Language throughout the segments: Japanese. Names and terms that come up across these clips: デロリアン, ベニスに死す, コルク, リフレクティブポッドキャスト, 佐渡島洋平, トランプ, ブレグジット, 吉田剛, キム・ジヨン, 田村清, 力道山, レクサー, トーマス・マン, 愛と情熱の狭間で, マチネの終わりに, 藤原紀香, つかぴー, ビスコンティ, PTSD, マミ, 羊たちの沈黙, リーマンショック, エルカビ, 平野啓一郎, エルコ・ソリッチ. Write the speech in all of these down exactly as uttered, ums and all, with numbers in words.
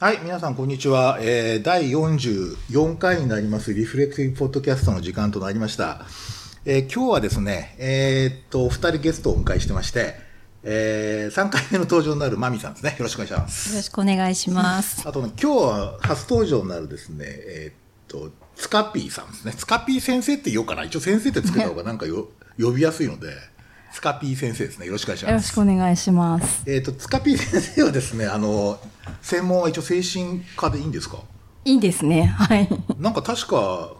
はい、皆さんこんにちは、えー、だいよんじゅうよんかいになりますリフレクティブポッドキャストの時間となりました、えー、今日はですね、えー、っとふたりゲストをお迎えしてまして、えー、さんかいめの登場になるマミさんですね。よろしくお願いします。よろしくお願いします。あと、ね、今日は初登場になるですね、えー、っとつかぴーさんですね。つかぴー先生って言おうかな、一応先生ってつけた方がなんかよ呼びやすいので、つかぴー先生ですね。よろしくお願いします。よろしくお願いします。えっと、つかぴー先生はですね、あの専門は一応精神科でいいんですか？いいですね。はい。なんか確か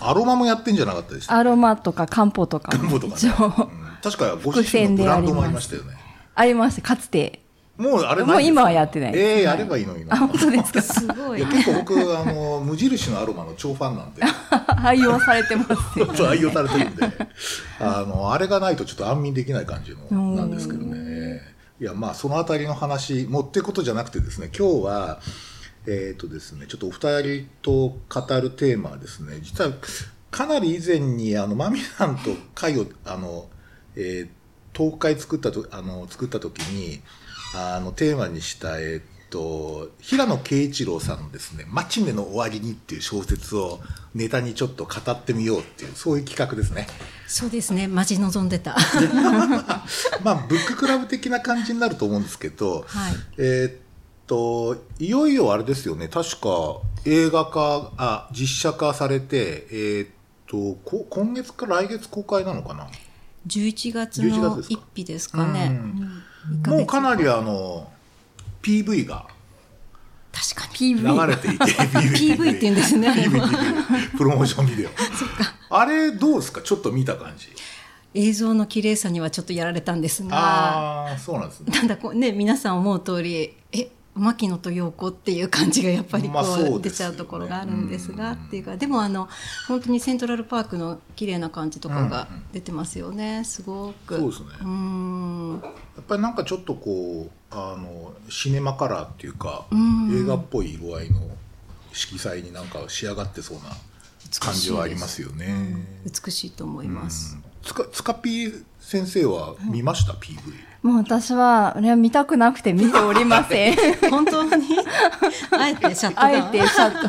アロマもやってんじゃなかったでした？アロマとか漢方とか。漢方とかね。うん、確かご自身のブランドもありましたよね。ありました。かつて。もうあれないです。もう今はやってないです。ええー、やればいいのにな。あ、本当ですか。すごい。いや、結構僕あの無印のアロマの超ファンなんで。愛用されてますよね。そう、愛用されてるんで、あのあれがないとちょっと安眠できない感じのなんですけどね。いや、まあそのあたりの話もってことじゃなくてですね、今日はえっとですね、ちょっとお二人と語るテーマはですね、実はかなり以前にあのマミさんと会をあの、えー、東海作ったとあの作った時に。あのテーマにした、えー、っと平野啓一郎さんのですね、マチネの終わりにっていう小説をネタにちょっと語ってみようっていう、そういう企画ですね。そうですね、待ち望んでたまあブッククラブ的な感じになると思うんですけど、はい、えー、っといよいよあれですよね、確か映画化、あ、実写化されて、えー、っとこ今月か来月公開なのかな、じゅういちがつのついたちですかね。もうかなりあの ピーブイ が確かに流れていて ピーブイ って言うんですね。プロモーションビデオ。そっか。あれどうですか、ちょっと見た感じ。映像の綺麗さにはちょっとやられたんですが。あ、そうなんですね。なんだこうね、皆さん思う通り、え、牧野と陽子っていう感じがやっぱりこう出ちゃうところがあるんですが、っていうか、でもあの本当にセントラルパークの綺麗な感じとかが出てますよね、すごく。そうですね。うん、やっぱりなんかちょっとこうあのシネマカラーっていうか、映画っぽい色合いの色彩になんか仕上がってそうな感じはありますよね。美しいと思います。つか、つかぴー先生は見ました、うん、ピーブイ。もう私はあれは見たくなくて見ておりません。本当にあえてシャットダウン。あえてシャット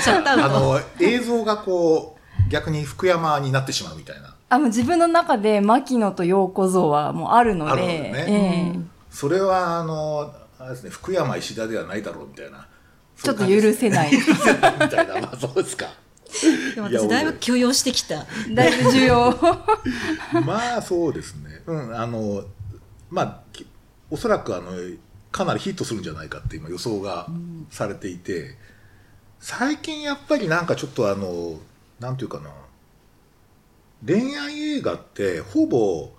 シャットダウン。あの映像がこう逆に福山になってしまうみたいな。あの自分の中で牧野と陽子像はもうあるので。あるのでね。えー、それはあのあれですね、福山石田ではないだろうみたいな。ちょっと許せない。許せないみたいな。まあそうですか。でも私だいぶ許容してきた。だいぶ重要。まあそうですね。うん、あのまあおそらくあのかなりヒットするんじゃないかって今予想がされていて、うん、最近やっぱりなんかちょっとあのなんていうかな、恋愛映画ってほぼ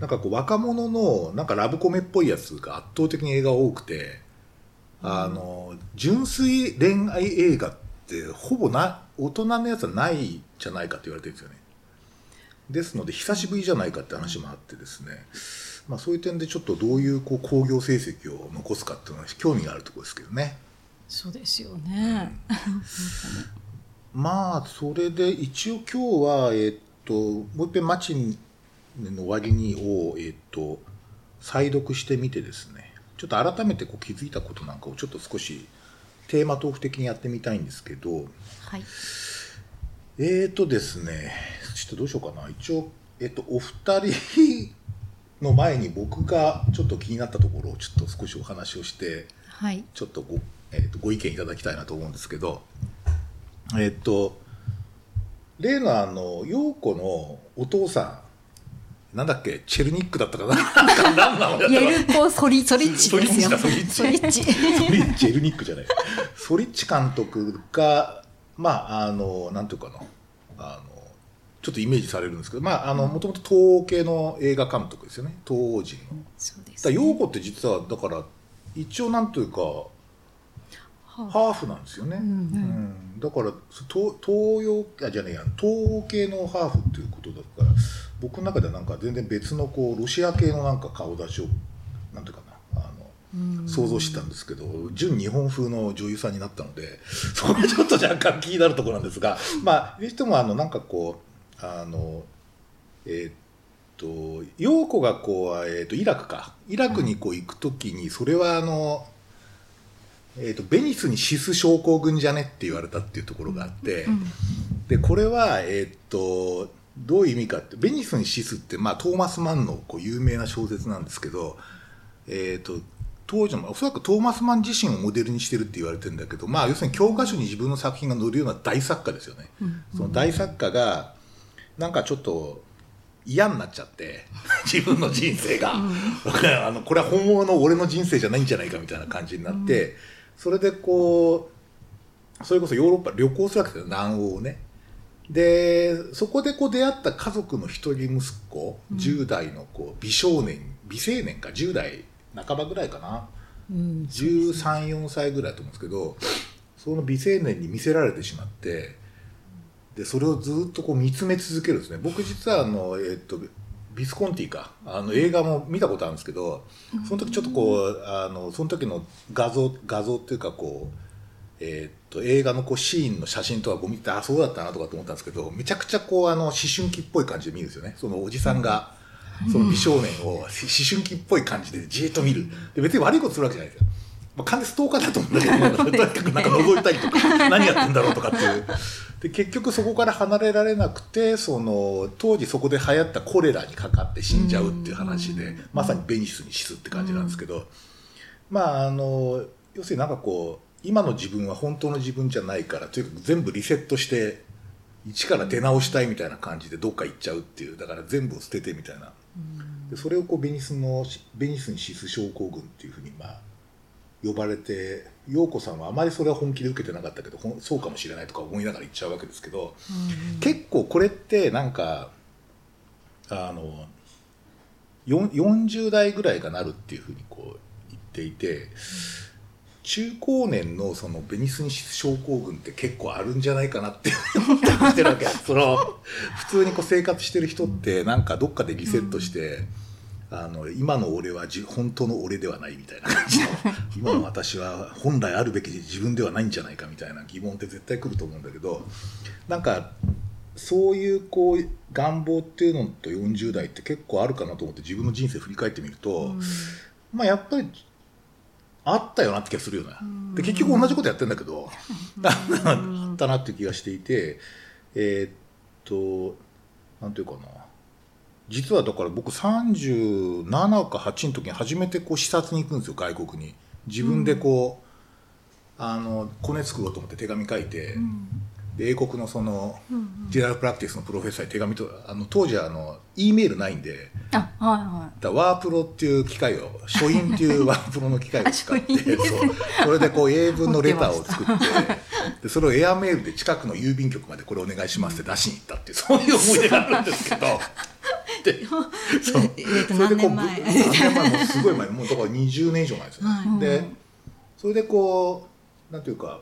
なんかこう若者のなんかラブコメっぽいやつが圧倒的に映画多くて、あの純粋恋愛映画ってほぼな大人のやつはないじゃないかと言われてるんですよね。ですので久しぶりじゃないかって話もあってですね、まあ、そういう点でちょっとどういうこう興行成績を残すかっていうのは興味があるところですけどね。そうですよね、うん、まあそれで一応今日は、えー、っともう一遍マチネの終わりにを、えー、っと再読してみてですね、ちょっと改めてこう気づいたことなんかをちょっと少しテーマトーク的にやってみたいんですけど、はい、えーとですね、ちょっとどうしようかな、一応、えっと、お二人の前に僕がちょっと気になったところをちょっと少しお話をして、はい、ちょっとご、えっと、ご意見いただきたいなと思うんですけど、えっと例のあの陽子のお父さんなんだっけ、チェルニックだったかなエルコ・ソリッチですよ。ソリッチ、ソリッチ、ソリッチ、エルニックじゃない。ソリッチ監督が、まあ、あの、なんていうかな、あの、ちょっとイメージされるんですけど、まあ、あの、もともと東欧系の映画監督ですよね、東欧人の。そうですね。だから、ヨーコって実は、だから、一応なんというか、ハーフなんですよね。うんうん、だから東洋あじゃねえや東欧系のハーフっていうことだから、僕の中ではなんか全然別のこうロシア系のなんか顔出しをなんていうかなあの想像してたんですけど、純日本風の女優さんになったので、そこはちょっと若干気になるところなんですが、まあぜひともあのなんかこうあのえー、っと陽子がこうえー、っとイラクかイラクにこう行くときに、それはあの。えーと、ベニスに死す症候群じゃねって言われたっていうところがあって、うん、でこれは、えーと、どういう意味かってベニスに死すって、まあ、トーマス・マンのこう有名な小説なんですけど、えーと、当時のおそらくトーマス・マン自身をモデルにしてるって言われてるんだけど、まあ、要するに教科書に自分の作品が載るような大作家ですよね、うん、その大作家がなんかちょっと嫌になっちゃって自分の人生が、うん、あのこれは本物の俺の人生じゃないんじゃないかみたいな感じになって、うん、それでこうそれこそヨーロッパ旅行するわけですよ、南欧をね。でそこでこう出会った家族の一人息子、うん、じゅう代のこう美少年美青年かじゅう代半ばぐらいかな、うん、じゅうさん、よんさいぐらいだと思うんですけど、その美青年に見せられてしまって、でそれをずっとこう見つめ続けるんですね。僕実はあの、えー、っとビスコンティかあの映画も見たことあるんですけど、その時ちょっとこうあのその時の画像画像っていうかこう、えー、っと映画のこうシーンの写真とかこう見て、あそうだったなとかと思ったんですけど、めちゃくちゃこうあの思春期っぽい感じで見るんですよね。そのおじさんがその美少年を思春期っぽい感じでじーっと見る。で別に悪いことするわけじゃないですよ。まあ、完全ストーカーだと思うんだけど、とにかくなんか覗いたりとか何やってんだろうとかっていう。で結局そこから離れられなくて、その当時そこで流行ったコレラにかかって死んじゃうっていう話で、まさにベニスに死すって感じなんですけど、まああの要するになんかこう今の自分は本当の自分じゃないから、というか全部リセットして一から出直したいみたいな感じでどっか行っちゃうっていう、だから全部を捨ててみたいな。でそれをこうベニスのベニスに死す症候群っていうふうにまあ呼ばれて、陽子さんはあまりそれは本気で受けてなかったけど、そうかもしれないとか思いながら言っちゃうわけですけど、うん、結構これってなんかあのよんじゅう代ぐらいがなるっていうふうにこう言っていて、中高年のそのベニスに死す症候群って結構あるんじゃないかなって思ったりしてるわけです。その普通にこう生活してる人ってなんかどっかでリセットして、うんあの今の俺は本当の俺ではないみたいな感じの今の私は本来あるべき自分ではないんじゃないかみたいな疑問って絶対来ると思うんだけど、なんかそういうこう願望っていうのとよんじゅう代って結構あるかなと思って、自分の人生振り返ってみると、うん、まあやっぱりあったよなって気がするよね。で結局同じことやってんだけどあったなっていう気がしていて、えー、っとなんていうかな、実はだから僕さんじゅうななかはちの時に初めてこう視察に行くんですよ、外国に。自分でこう、うん、あのコネ作ろうと思って手紙書いて、うん、で英国のその、うんうん、ジェネラルプラクティスのプロフェッサーに手紙と、あの当時はあの E メールないんで、あ、はいはい、だワープロっていう機械を、書院っていうワープロの機械を使ってそうそれでこう英文のレターを作ってでそれをエアメールで近くの郵便局までこれお願いしますって出しに行ったっていう、そういう思い出があるんですけどってそ, うそれでこう何年前もすごい前もうだからにじゅうねん以上前ですよね、はい、でそれでこうなんていうか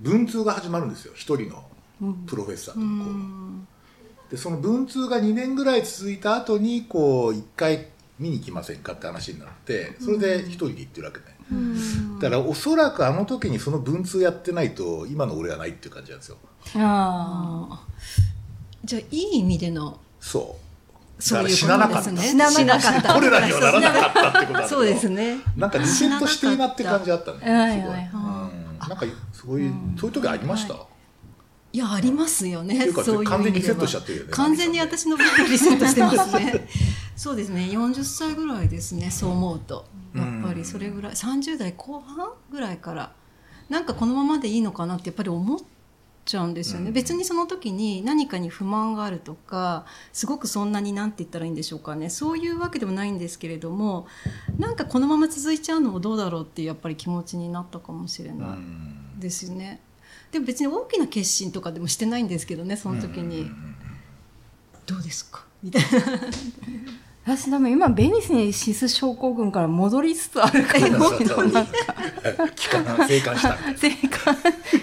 文通が始まるんですよ、一人のプロフェッサーとの、うん、こうでその文通がにねんぐらい続いた後にこういっかい見に行きませんかって話になって、それで一人で行ってるわけね、うん、だからおそらくあの時にその文通やってないと今の俺はないっていう感じなんですよ。あじゃあいい意味でのそう。だから死ななかった。死ななかった。コレラにはならなかったってことだけど。そうですね。なんかリセットしてるなって感じだったね。はいはいはい。なんかそういうそういう時ありました。いやありますよね。そういう完全にリセットしちゃってるよね。完全に私の場合リセットしてますね。そうですね。よんじゅっさいぐらいですね。そう思うとやっぱりそれぐらいさんじゅう代後半ぐらいからなんかこのままでいいのかなってやっぱり思ってちゃうんですよね、うん、別にその時に何かに不満があるとかすごくそんなになんて言ったらいいんでしょうかね、そういうわけでもないんですけれども、なんかこのまま続いちゃうのもどうだろうっていうやっぱり気持ちになったかもしれないですよね、うん、でも別に大きな決心とかでもしてないんですけどね、その時に、うん、どうですかみたいな私でも今ベニスに死す症候群から戻りつつあるから本当に期間生還した生還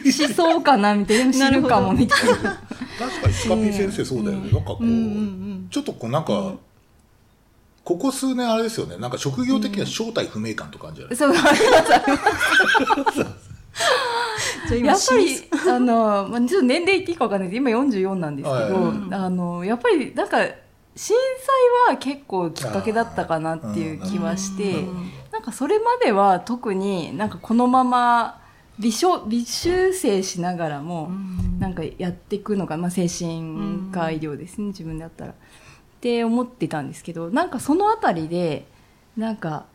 しそうかなみたいな、死ぬかもみたいな確かにスカピー先生そうだよね、うん、なんかこう、うんうん、ちょっとこうなんか、うん、ここ数年あれですよね、なんか職業的には正体不明感とかあるんじゃないですか、うん、そうありますありますやっぱりあの、まあ、ちょっと年齢言っていいか分かんないです、今よんじゅうよんなんですけど、うん、あのやっぱりなんか震災は結構きっかけだったかなっていう気はして、 な, んなんかそれまでは特になんかこのまま微小、微修正しながらもなんかやっていくのが、まあ、精神科医療ですね、自分だったらって思ってたんですけど、なんかそのあたりでなんか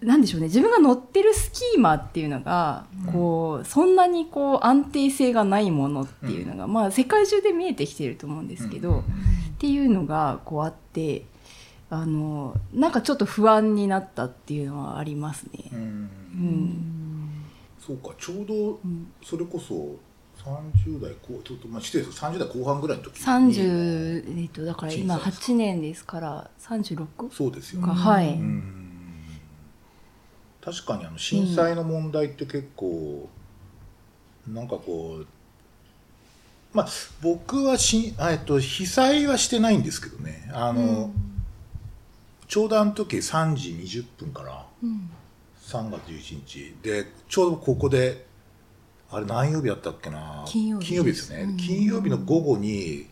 なんでしょうね、自分が乗ってるスキーマっていうのがこう、うん、そんなにこう安定性がないものっていうのが、うん、まあ、世界中で見えてきてると思うんですけど、うん、っていうのがこうあって、あのなんかちょっと不安になったっていうのはありますね。うん、うん、そうか、ちょうどそれこそさんじゅう代後、ちょっとまあ失礼です、さんじゅう代後半ぐらいの時にさんじゅう、えっと、だから今はちねんですからさんじゅうろく、そうですよね、はい、うん、確かにあの震災の問題って結構、うん、なんかこうまあ僕はし、えっと、被災はしてないんですけどね、あの、うん、ちょうどあの時さんじにじゅっぷんからさんがつじゅういちにちでちょうどここであれ何曜日だったっけな、金曜日、金曜日ですよね、うん、金曜日の午後に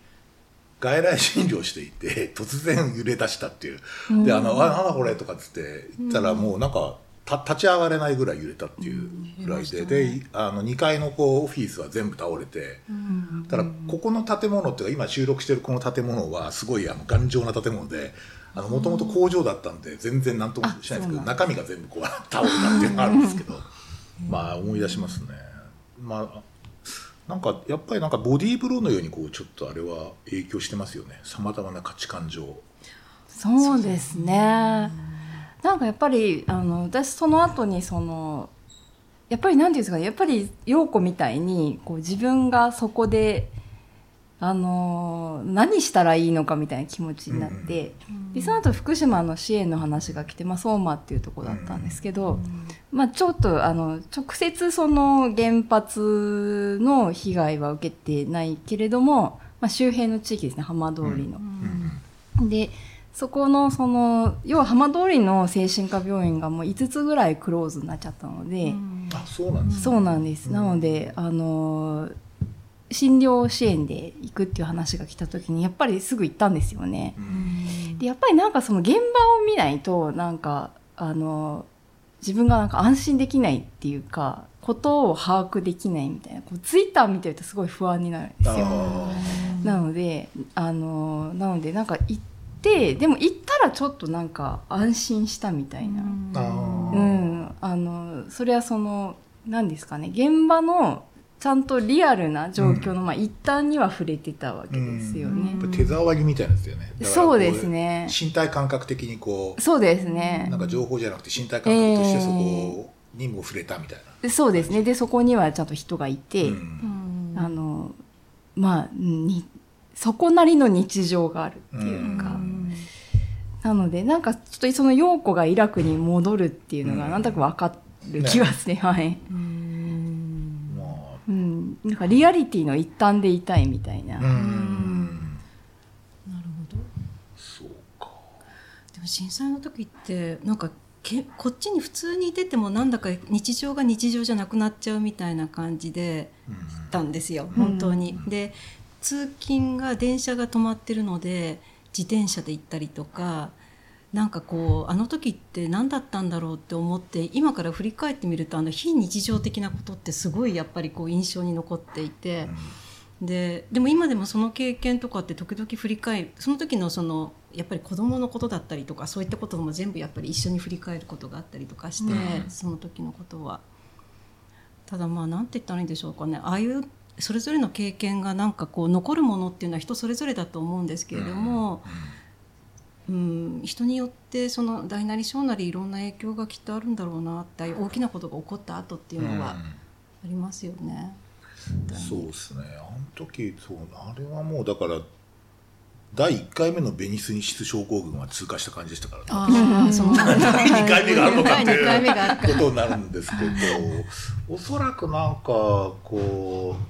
外来診療していて突然揺れ出したっていう、うん、であのあこれとかつって言ったらもうなんかた立ち上がれないぐらい揺れたっていうぐらいで、うん、であのにかいのこうオフィスは全部倒れて、うん、だからここの建物っていうか今収録してるこの建物はすごいあの頑丈な建物で、もともと工場だったんで全然何ともしないんですけど、中身が全部こう倒れたっていうのがあるんですけどまあ思い出しますね。まあなんかやっぱりなんかボディーブローのようにこうちょっとあれは影響してますよね、さまざまな価値観上。そうですね、なんかやっぱりあの私その後にそのやっぱり何て言うんですかね、やっぱり陽子みたいにこう自分がそこであの何したらいいのかみたいな気持ちになって、うん、でその後福島の支援の話が来て、まあ、相馬っていうところだったんですけど、うんまあ、ちょっとあの直接その原発の被害は受けてないけれども、まあ、周辺の地域ですね、浜通りの、うん、でそこのその要は浜通りの精神科病院がもういつつぐらいクローズになっちゃったので、うん、あ、そうなんですね。そうなんです、うん、なのであの診療支援で行くっていう話が来た時にやっぱりすぐ行ったんですよね。でやっぱりなんかその現場を見ないとなんかあの自分がなんか安心できないっていうか、ことを把握できないみたいな、こうツイッター見てるとすごい不安になるんですよ。なのであのなのでなんか行って、でも行ったらちょっとなんか安心したみたいな、うん、あのそれはその何ですかね、現場のちゃんとリアルな状況の、まあ、一端には触れてたわけですよね、うん、やっぱ手触りみたいなんですよね。だからそうですね、身体感覚的にこう、そうですね、なんか情報じゃなくて身体感覚としてそこにも触れたみたいな、えー、そうですね。でそこにはちゃんと人がいて、うん、あのまあにそこなりの日常があるっていうか、うん、なのでなんかちょっとその陽子がイラクに戻るっていうのがなんとなく分かる気はする、ね、はい、うん、なんかリアリティの一端でいたいみたいな。うん、うん、なるほど。そうか。でも震災の時ってなんかけこっちに普通にいててもなんだか日常が日常じゃなくなっちゃうみたいな感じでしたんですよ、うん、本当に、うん、で通勤が電車が止まってるので自転車で行ったりとか、なんかこうあの時って何だったんだろうって思って、今から振り返ってみるとあの非日常的なことってすごいやっぱりこう印象に残っていて、で、でも今でもその経験とかって時々振り返る、その時のそのやっぱり子供のことだったりとかそういったことも全部やっぱり一緒に振り返ることがあったりとかして、うん、その時のことはただまあなんて言ったらいいんでしょうかね、ああいうそれぞれの経験がなんかこう残るものっていうのは人それぞれだと思うんですけれども、うんうん、人によってその大なり小なりいろんな影響がきっとあるんだろうなって、大きなことが起こった後っていうのはありますよね、うん、そうですね。あの時そうあれはもうだからだいいっかいめのベニス日出症候群は通過した感じでしたからね。あそのだいにかいめがあるのかっていうことになるんですけどおそらくなんかこう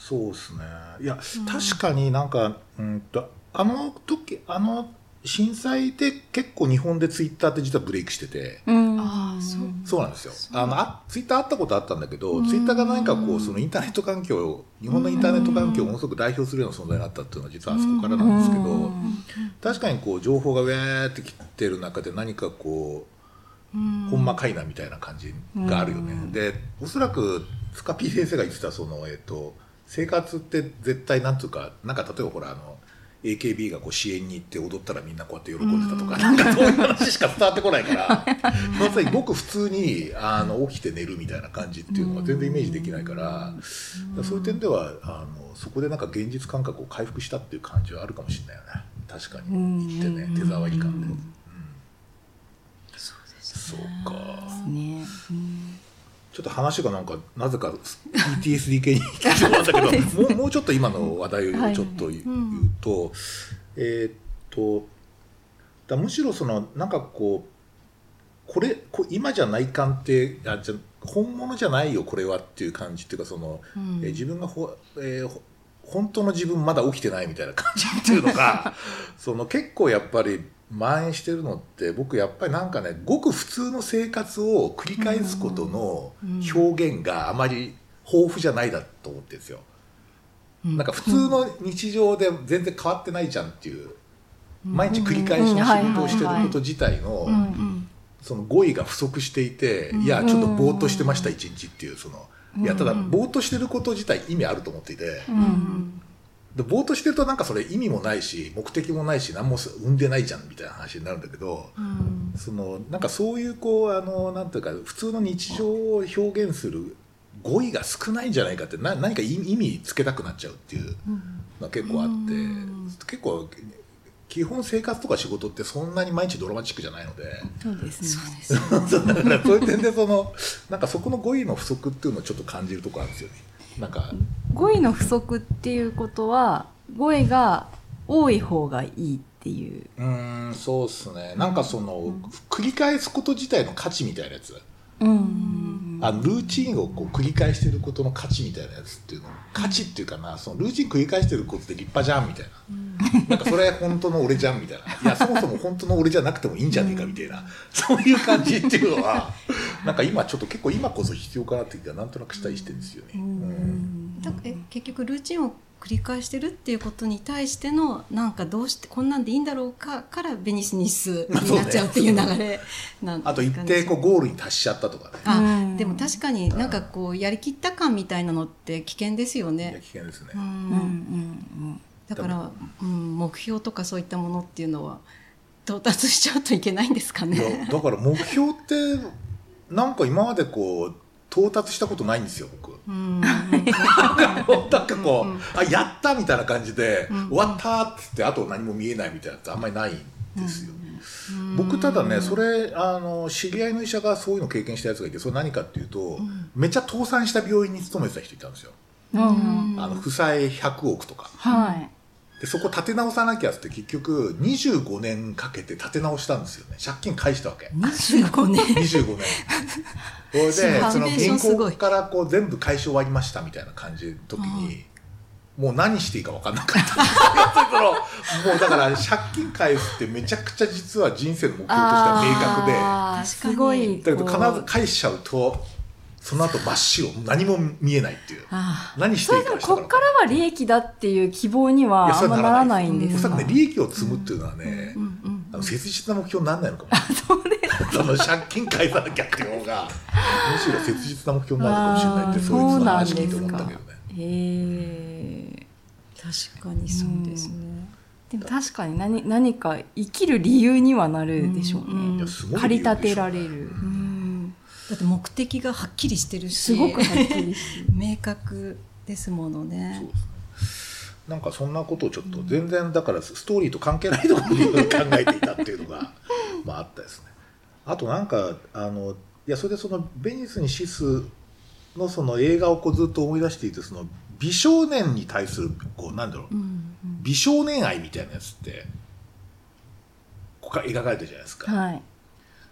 そうですね、いや、うん、確かになんかうんとあの時あの震災で結構日本でツイッターって実はブレイクしてて、うん、あ そ, うそうなんですよ。あのあツイッターあったことあったんだけど、ツイッターが何かこうそのインターネット環境を、日本のインターネット環境をものすごく代表するような存在になったっていうのは実はあそこからなんですけど、確かにこう情報がウェーってきてる中で何かこうほんまかいなみたいな感じがあるよね。でおそらく塚 P 先生が言ってたその、えーと、生活って絶対なんていうか、なんか例えばほらあのエーケービー がこう支援に行って踊ったらみんなこうやって喜んでたとか、なんかそういう話しか伝わってこないからまさにごく普通にあの起きて寝るみたいな感じっていうのは全然イメージできないから、そういう点ではあのそこでなんか現実感覚を回復したっていう感じはあるかもしれないよね。確かに行ってね、手触り感で、うん、そうですね、そうかですね、うん、ちょっと話がなんかなぜか ピーティーエスディー 系に聞いてしまったけどもう、もうちょっと今の話題をちょっと言うと、はいはい、えー、っとだむしろそのなんかこうこれこ今じゃない感って、あじゃ本物じゃないよこれはっていう感じっていうか、その、うん、え自分がほ、えー、本当の自分まだ起きてないみたいな感じっていうのがその結構やっぱり蔓延してるのって、僕やっぱりなんかね、ごく普通の生活を繰り返すことの表現があまり豊富じゃないだと思ってるんですよ。なんか普通の日常で全然変わってないじゃんっていう、毎日繰り返しの仕事をしてること自体のその語彙が不足していて、いやちょっとぼーっとしてました一日っていう、そのいやただぼーっとしてること自体意味あると思っていて、でぼーっとしてるとなんかそれ意味もないし目的もないし何も生んでないじゃんみたいな話になるんだけど、うん、そのなんかそういうこうあのなんていうか普通の日常を表現する語彙が少ないんじゃないかって、な何か意味つけたくなっちゃうっていうのが結構あって、うん、結構基本生活とか仕事ってそんなに毎日ドラマチックじゃないので、そうですね、そうですねそういう点でそのなんかそこの語彙の不足っていうのをちょっと感じるところあるんですよね。なんか語彙の不足っていうことは語彙が多い方がいいっていう、うーん、そうっすね、なんかその、うん、繰り返すこと自体の価値みたいなやつ、うん、あのルーチンをこう繰り返してることの価値みたいなやつっていうの、価値っていうかな、そのルーチン繰り返してることって立派じゃんみたいな、うん、なんかそれ本当の俺じゃんみたいな、いやそもそも本当の俺じゃなくてもいいんじゃねえかみたいな、うん、そういう感じっていうのはなんか今ちょっと結構今こそ必要かなっていうのはなんとなくしたりしてるんですよね、うんうん、なんかえ結局ルーチンを繰り返してるっていうことに対してのなんかどうしてこんなんでいいんだろうかからベニスニスになっちゃうっていう流れなんですかね。あと一定こうゴールに達しちゃったとかね。あでも確かになんかこうやりきった感みたいなのって危険ですよね。いや危険ですね、うんうんうん、だから、うん、目標とかそういったものっていうのは到達しちゃうといけないんですかね。いやだから目標ってなんか今までこう到達したことないんですよ僕。うんなんかこう、うん、あやったみたいな感じで、うん、終わったって言ってあと何も見えないみたいなってあんまりないんですよ、うん、僕ただねそれあの知り合いの医者がそういうの経験したやつがいて、それ何かっていうと、うん、めっちゃ倒産した病院に勤めてた人いたんですよ、うん、あの負債ひゃくおくとか、はい、でそこ立て直さなきゃって結局にじゅうごねんかけて立て直したんですよね。借金返したわけ。にじゅうごねんにじゅうごねんそれでその銀行からこう全部解消終わりましたみたいな感じの時にもう何していいか分かんなかったもうだから借金返すってめちゃくちゃ実は人生の目標としては明確で、だけど必ず返しちゃうとその後真っ白何も見えないっていう、何していいか分からない。それでもこっからは利益だっていう希望にはあんまならないんですか。おそらくね利益を積むっていうのはね、うんうんうん、あの切実な目標にならないのかもその借金返さなきゃっていう方がむしろ切実な目標になるかもしれないって、そういう話聞いて思ったけどね。へ確かにそうですね、うん、でも確かに 何, 何か生きる理由にはなるでしょうね、うん、駆り立てられる、うん、だって目的がはっきりしてるしすごくはっきりして明確ですものね。そうですね、なんかそんなことをちょっと全然だからストーリーと関係ないところに考えていたっていうのがまああったですね。あとなんかあのいやそれでそのベニスにシスのその映画をこうずっと思い出していて、その美少年に対するこうなんだろう、うんうん、美少年愛みたいなやつってここから描かれてるじゃないですか、はい、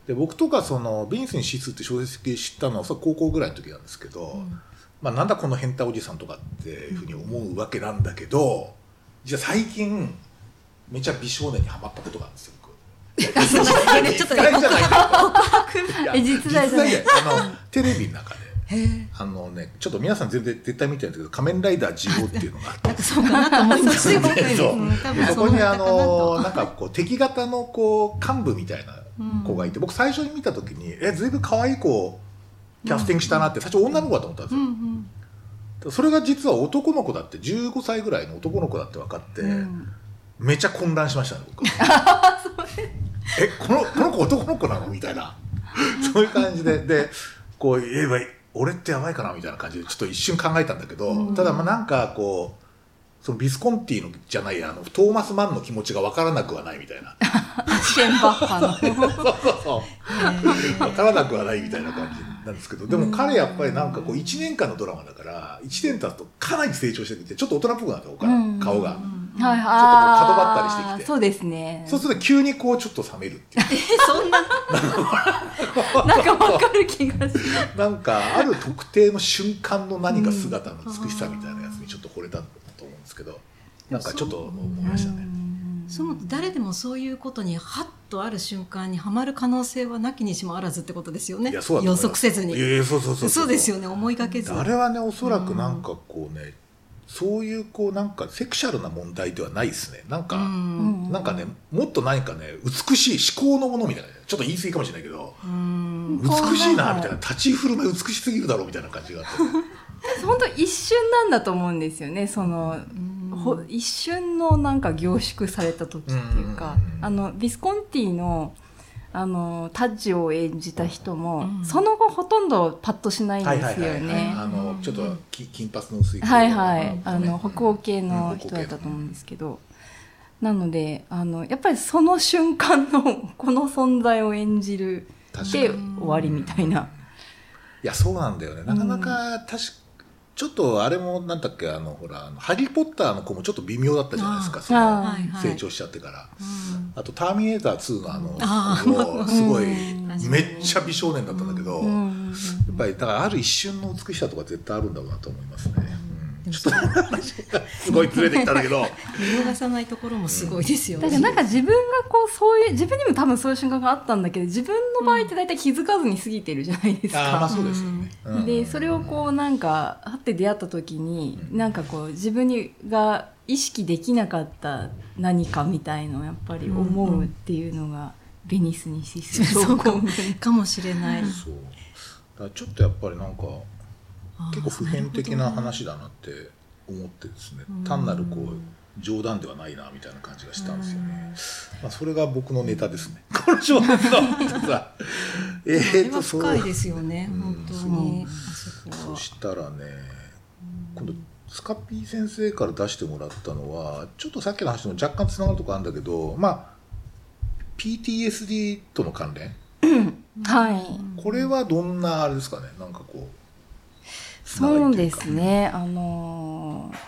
で僕とかそのベニスにシスって小説で知ったのは高校ぐらいの時なんですけど、うん、まあ、なんだこの変態おじさんとかっていうふうに思うわけなんだけど、じゃあ最近めちゃ美少年にハマったことがあるんですよ僕。ちょっとね、告白実在じゃない。あのテレビの中であのね、ちょっと皆さん全然絶対見てないんだけど、仮面ライダージオっていうのがあって、なんかそうかなと思いますよね。そこにあのなんかこう敵型のこう幹部みたいな子がいて、僕最初に見た時にえずいぶん可愛い子をキャスティングしたなって、最初女の子だと思ったんですよ、うんうんうん、それが実は男の子だって、じゅうごさいぐらいの男の子だって分かって、うん、めちゃ混乱しましたね僕えこの、この子男の子なのみたいなそういう感じで、でこう言えばいい俺ってやばいかなみたいな感じでちょっと一瞬考えたんだけど、うん、ただまあなんかこうそのビスコンティのじゃないあのトーマス・マンの気持ちが分からなくはないみたいなシェンバッハの分からなくはないみたいな感じなんですけど、でも彼やっぱりなんかこういちねんかんのドラマだからいちねん経つとかなり成長してきて、ちょっと大人っぽくなった顔が、うん、ちょっと角張ったりしてきて、そうですね、そうすると急にこうちょっと冷めるっていうえそんななんか分かる気がするなんかある特定の瞬間の何か姿の美しさみたいなやつにちょっと惚れたと思うんですけど、なんかちょっと思いましたね。その誰でもそういうことにハッとある瞬間にはまる可能性はなきにしもあらずってことですよね。予測せずに。そうですよね、思いがけず。あれはね、おそらくなんかこうね、うん、そういうこうなんかセクシャルな問題ではないですね。なんか、うん、なんかね、もっと何かね、美しい思考のものみたいな、ちょっと言い過ぎかもしれないけど、うん、美しいなみたいな、立ち振る舞い美しすぎるだろうみたいな感じがあって、ね、本当一瞬なんだと思うんですよね。その、うん、一瞬のなんか凝縮された時っていうか、うん、あのビスコンティのあのタッジを演じた人も、うん、その後ほとんどパッとしないんですよね。ちょっと金髪の薄い、はいはい、あの北欧系の人だったと思うんですけど、うん、なのであのやっぱりその瞬間のこの存在を演じるで終わりみたいな、うん、いやそうなんだよね。なかなか確か、うん、ちょっとあれもなんだっけ、あのほらあのハリーポッターの子もちょっと微妙だったじゃないですか、その、はいはい、成長しちゃってから、うん、あとターミネーターツーのあのあもすごい、うん、めっちゃ美少年だったんだけど、うん、やっぱりだからある一瞬の美しさとか絶対あるんだろうなと思いますね、うん、ちょっと話がすごい連れてきたんだけど見逃さないところもすごいですよね、うん、だからなんか自分がこうそういう自分にも多分そういう瞬間があったんだけど、自分の場合って大体気づかずに過ぎてるじゃないですか、うん、あまあそうですよね、うんでそれをこうなんか会って出会った時に、なんかこう自分が意識できなかった何かみたいのをやっぱり思うっていうのがベニスにシスそうかもしれない。そうだからちょっとやっぱりなんか結構普遍的な話だなって思ってですね、単なるこう冗談ではないなみたいな感じがしたんですよね。まあ、それが僕のネタですね。この小説のさ、えーとそう深いですよね。うん、本当に。そ, そしたらね、今度スカピー先生から出してもらったのは、ちょっとさっきの話とも若干つながるとこあるんだけど、まあ ピーティーエスディー との関連。はい。これはどんなあれですかね。なんかこう。そうですね。あのー。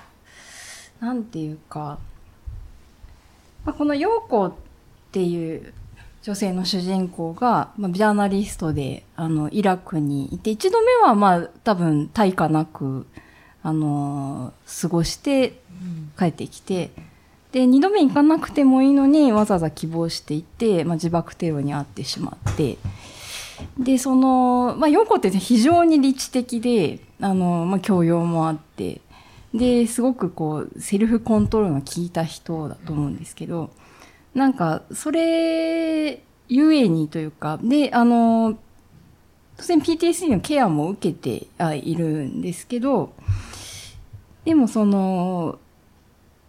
なんていうか、まあ、この陽子っていう女性の主人公が、まあ、ジャーナリストであのイラクにいて、一度目はまあ多分対価なく、あのー、過ごして帰ってきて、で二度目行かなくてもいいのにわざわざ希望していて、まあ、自爆テロに遭ってしまって。でその、まあ、陽子って非常に理知的で、あのーまあ、教養もあって。ですごくこうセルフコントロールが効いた人だと思うんですけど、なんかそれゆえにというかで、あの当然 ピーティーエスディー のケアも受けているんですけど、でもその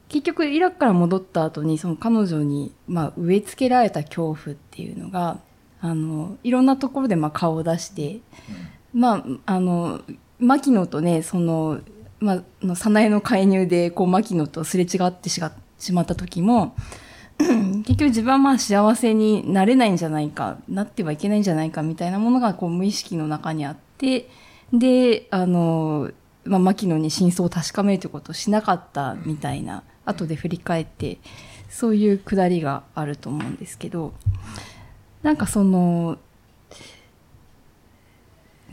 結局イラクから戻った後にその彼女にまあ植え付けられた恐怖っていうのが、あのいろんなところでまあ顔を出して、まああの牧野とね、そのまあ、サナエの介入でこう牧野とすれ違ってしまった時も結局自分はまあ幸せになれないんじゃないか、なってはいけないんじゃないかみたいなものがこう無意識の中にあって、であの、まあ、牧野に真相を確かめるということをしなかったみたいな、後で振り返ってそういうくだりがあると思うんですけど、なんかその、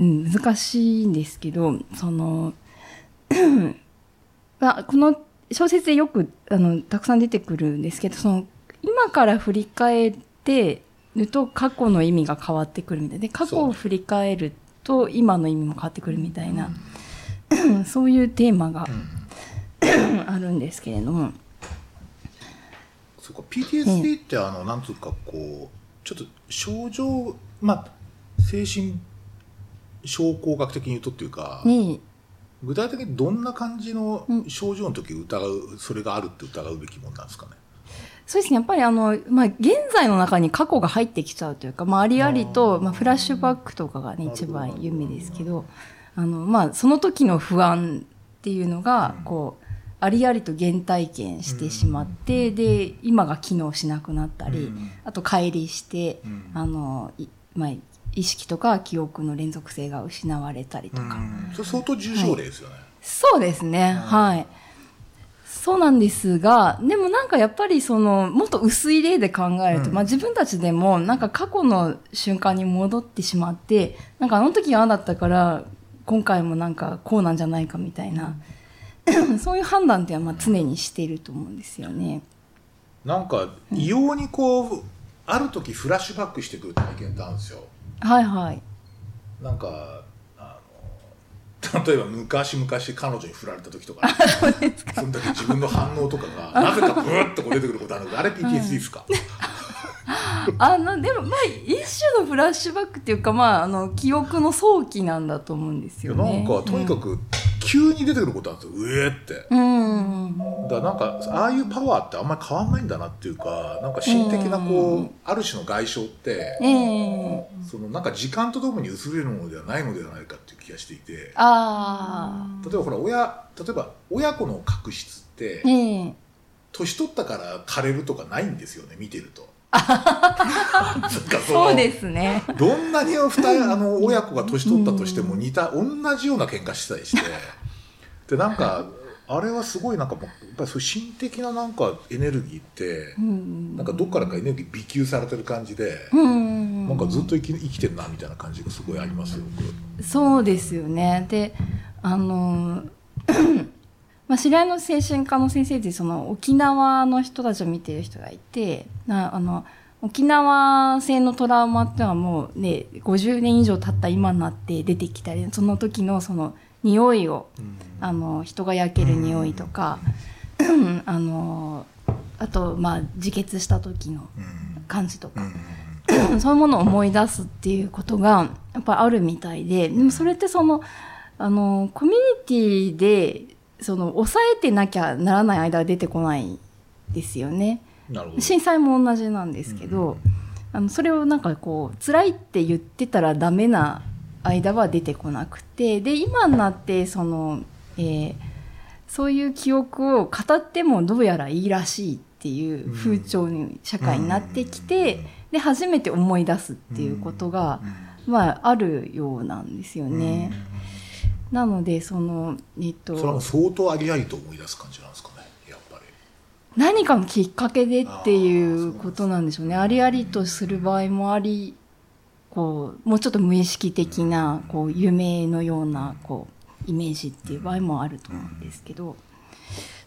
うん、難しいんですけど、そのまあ、この小説でよくあのたくさん出てくるんですけど、その今から振り返っってると過去の意味が変わってくるみたいで、過去を振り返ると今の意味も変わってくるみたいな、そう、 そういうテーマが、うん、あるんですけれども、そうか ピーティーエスディー ってあのなんつうかこうちょっと症状、まあ、精神症候学的に言うとっていうか、ね、具体的にどんな感じの症状の時疑う、それがあるって疑うべきものなんですかね。そうですね、やっぱりあの、まあ、現在の中に過去が入ってきちゃうというか、まあ、ありありと、まあ、フラッシュバックとかが、ね、一番有名ですけど、あの、まあ、その時の不安っていうのが、うん、こうありありと原体験してしまって、うん、で今が機能しなくなったり、うん、あと乖離して、うんあのまあ、意識とか記憶の連続性が失われたりとか、うん、それ相当重症例ですよね、はい、そうですね、うん、はいそうなんですが、でもなんかやっぱりそのもっと薄い例で考えると、うんまあ、自分たちでもなんか過去の瞬間に戻ってしまって、なんかあの時がああだったから今回もなんかこうなんじゃないかみたいな、うん、そういう判断ってはまあ常にしていると思うんですよね。なんか異様にこう、うん、ある時フラッシュバックしてくる体験ってあるんですよ。はいはい。なんか例えば昔々彼女に振られた時とか、その時自分の反応とかがなぜかブーッとこう出てくることあるので、あれ ピーティーエスディー ですか？あのでもまあ一種のフラッシュバックっていうか、まあ、あの記憶の早期なんだと思うんですよね。なんかとにかく急に出てくることあるんですよ、うえーって、うん、だからなんかああいうパワーってあんまり変わんないんだなっていうか、なんか心的なこう、うん、ある種の外傷って、うん、そのなんか時間とともに薄れるものではないのではないかっていう気がしていて、あ例えばほら 親, 例えば親子の確執って、うん、年取ったから枯れるとかないんですよね、見てるとそ, そうですね。どんなにあの親子が年取ったとしても似た同じような喧嘩してたりして、でなんかあれはすごいなんかやっぱりそう心的ななんかエネルギーってなんかどっからかエネルギー美給されてる感じで、なんかずっと生き、生きてるなみたいな感じがすごいありますよ。そうですよね。で、あのまあ、知り合いの精神科の先生ってその沖縄の人たちを見ている人がいて、なあの沖縄戦のトラウマってのはもうねごじゅうねん以上経った今になって出てきたり、その時のその匂いを、うん、あの人が焼ける匂いとか、うん、あのあとまあ自決した時の感じとか、うん、そういうものを思い出すっていうことがやっぱあるみたいで、でもそれってそのあのコミュニティでその抑えてなきゃならない間は出てこないですよね。なるほど。震災も同じなんですけど、うん、あのそれをなんかこう辛いって言ってたらダメな間は出てこなくて、で今になってその、えー、そういう記憶を語ってもどうやらいいらしいっていう風潮に社会になってきて、うん、で初めて思い出すっていうことが、うん、まああるようなんですよね。うんなのでその、えっと、それは相当ありありと思い出す感じなんですかね、やっぱり何かのきっかけでっていうことなんでしょうね。ありありとする場合もあり、こうもうちょっと無意識的なこう夢のようなこうイメージっていう場合もあると思うんですけど、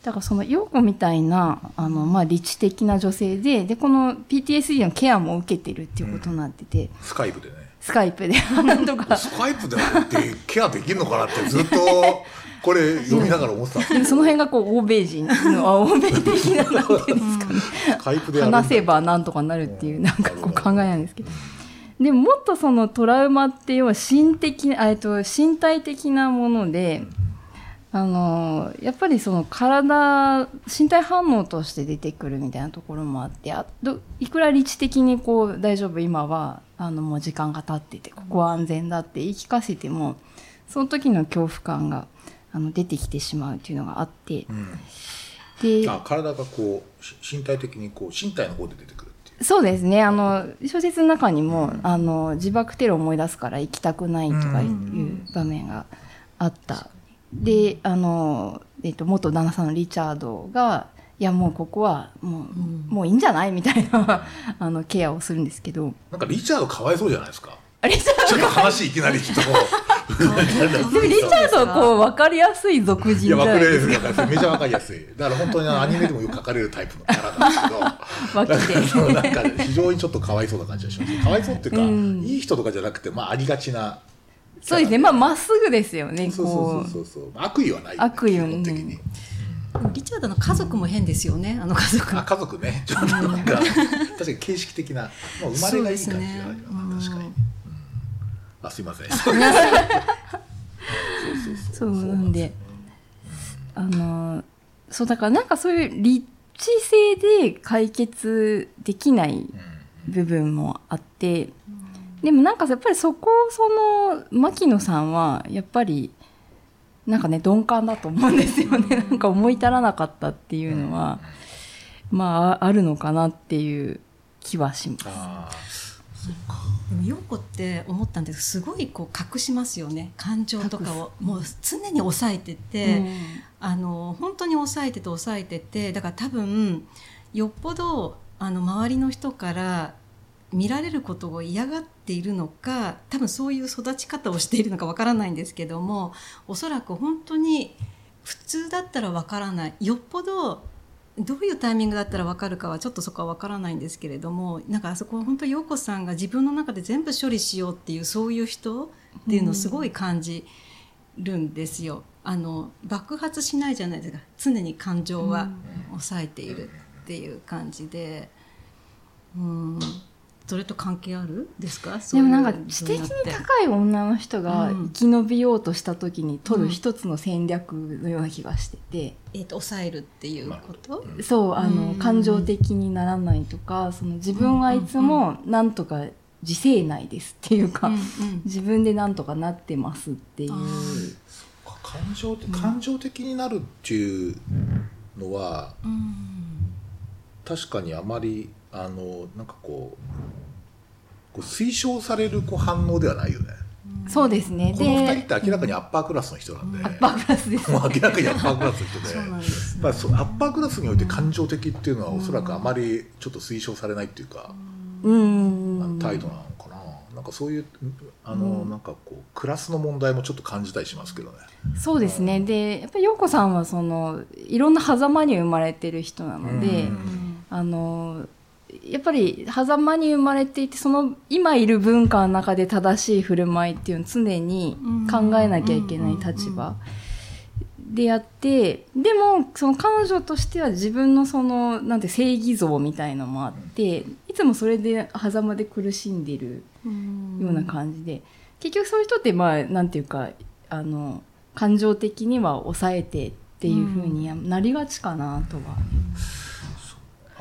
だからその陽子みたいなあの、まあ、理知的な女性で、でこの ピーティーエスディー のケアも受けてるっていうことになってて、スカイプでねスカイプでなんとかスカイプでってケアできるのかなってずっとこれ読みながら思ってたんですけど、その辺がこう欧米人の欧米的ななんていうんですかねスカイプで話せばなんとかなるっていうなんかこう考えなんですけど、でももっとそのトラウマって要は身的、えっと、身体的なもので、あのやっぱりその体身体反応として出てくるみたいなところもあって、あどいくら理知的にこう大丈夫今はあのもう時間が経っててここは安全だって言い聞かせても、その時の恐怖感があの出てきてしまうっていうのがあって、うん、であ体がこう身体的にこう身体の方で出てくるっていう。そうですね、あの小説の中にも、うん、あの自爆テロを思い出すから行きたくないとかいう場面があった、うんうんであのえっと、元旦那さんのリチャードがいやもうここはもう、うん、もういいんじゃないみたいなあのケアをするんですけど、なんかリチャードかわいそうじゃないですか。リチャードちょっと話いきなりちょっとでもリチャードはこう分かりやすい俗人じゃないですか。いや分かりやすい、めちゃ分かりやすい。だから本当にアニメでもよく描かれるタイプのキャラなんですけどなんかなんか非常にちょっとかわいそうな感じがします。かわいそうっていうか、うん、いい人とかじゃなくて、まあ、ありがちな。そうですね、まあ、まっすぐですよね。そうそうそうそう、悪意はない、悪意は、ね、基本的に、うんリチャードの家族も変ですよね、うん、あの家族。あ、家族ね、ちょっとなんか確かに形式的な、もう生まれがいい感じがあるよね、確かに。あ、すいません。そうなんで、あの、そうだからなんかそういう立地性で解決できない部分もあって、うん、でもなんかやっぱりそこをその牧野さんはやっぱり。なんかね鈍感だと思うんですよね。なんか思い至らなかったっていうのは、うん、まああるのかなっていう気はします。あ、そうか。でも陽子って思ったんです。すごいこう隠しますよね、感情とかを。もう常に抑えてて、うん、あの本当に抑えてて抑えてて、だから多分よっぽどあの周りの人から見られることを嫌がっているのか、多分そういう育ち方をしているのかわからないんですけども、おそらく本当に普通だったらわからない、よっぽどどういうタイミングだったらわかるかはちょっとそこはわからないんですけれども、なんかあそこは本当に陽子さんが自分の中で全部処理しようっていう、そういう人っていうのをすごい感じるんですよ。あの爆発しないじゃないですか、常に感情は抑えているっていう感じで、うーん、それと関係あるですか？でもなんか知的に高い女の人が生き延びようとした時に取る一つの戦略のような気がしてて、うんえー、と抑えるっていうこと、まあ、そう、あの、うん、感情的にならないとか、その自分はいつもなんとか自制内ですっていうか、うんうんうん、自分でなんとかなってますっていう、うんうん、感情って感情的になるっていうのは、うんうん、確かにあまりあのなんかこう、こう推奨されるこう反応ではないよね。そうですね。このふたりって明らかにアッパークラスの人なんで、うん、アッパークラスです、ね、もう明らかにアッパークラスの人 で, そうなんです、ね、まあ、そのアッパークラスにおいて感情的っていうのはおそらくあまりちょっと推奨されないっていうか、うん、あの態度なのかな。なんかそういうあの、うん、なんかこうクラスの問題もちょっと感じたりしますけどね。そうですね、うん、でやっぱり陽子さんはそのいろんな狭間に生まれてる人なので、うん、あのやっぱり狭間に生まれていて、その今いる文化の中で正しい振る舞いっていうのを常に考えなきゃいけない立場でやって、でもその彼女としては自分のそのなんて正義像みたいのもあって、いつもそれで狭間で苦しんでるような感じで、結局そういう人ってまあなんていうか、あの感情的には抑えてっていう風になりがちかなとは。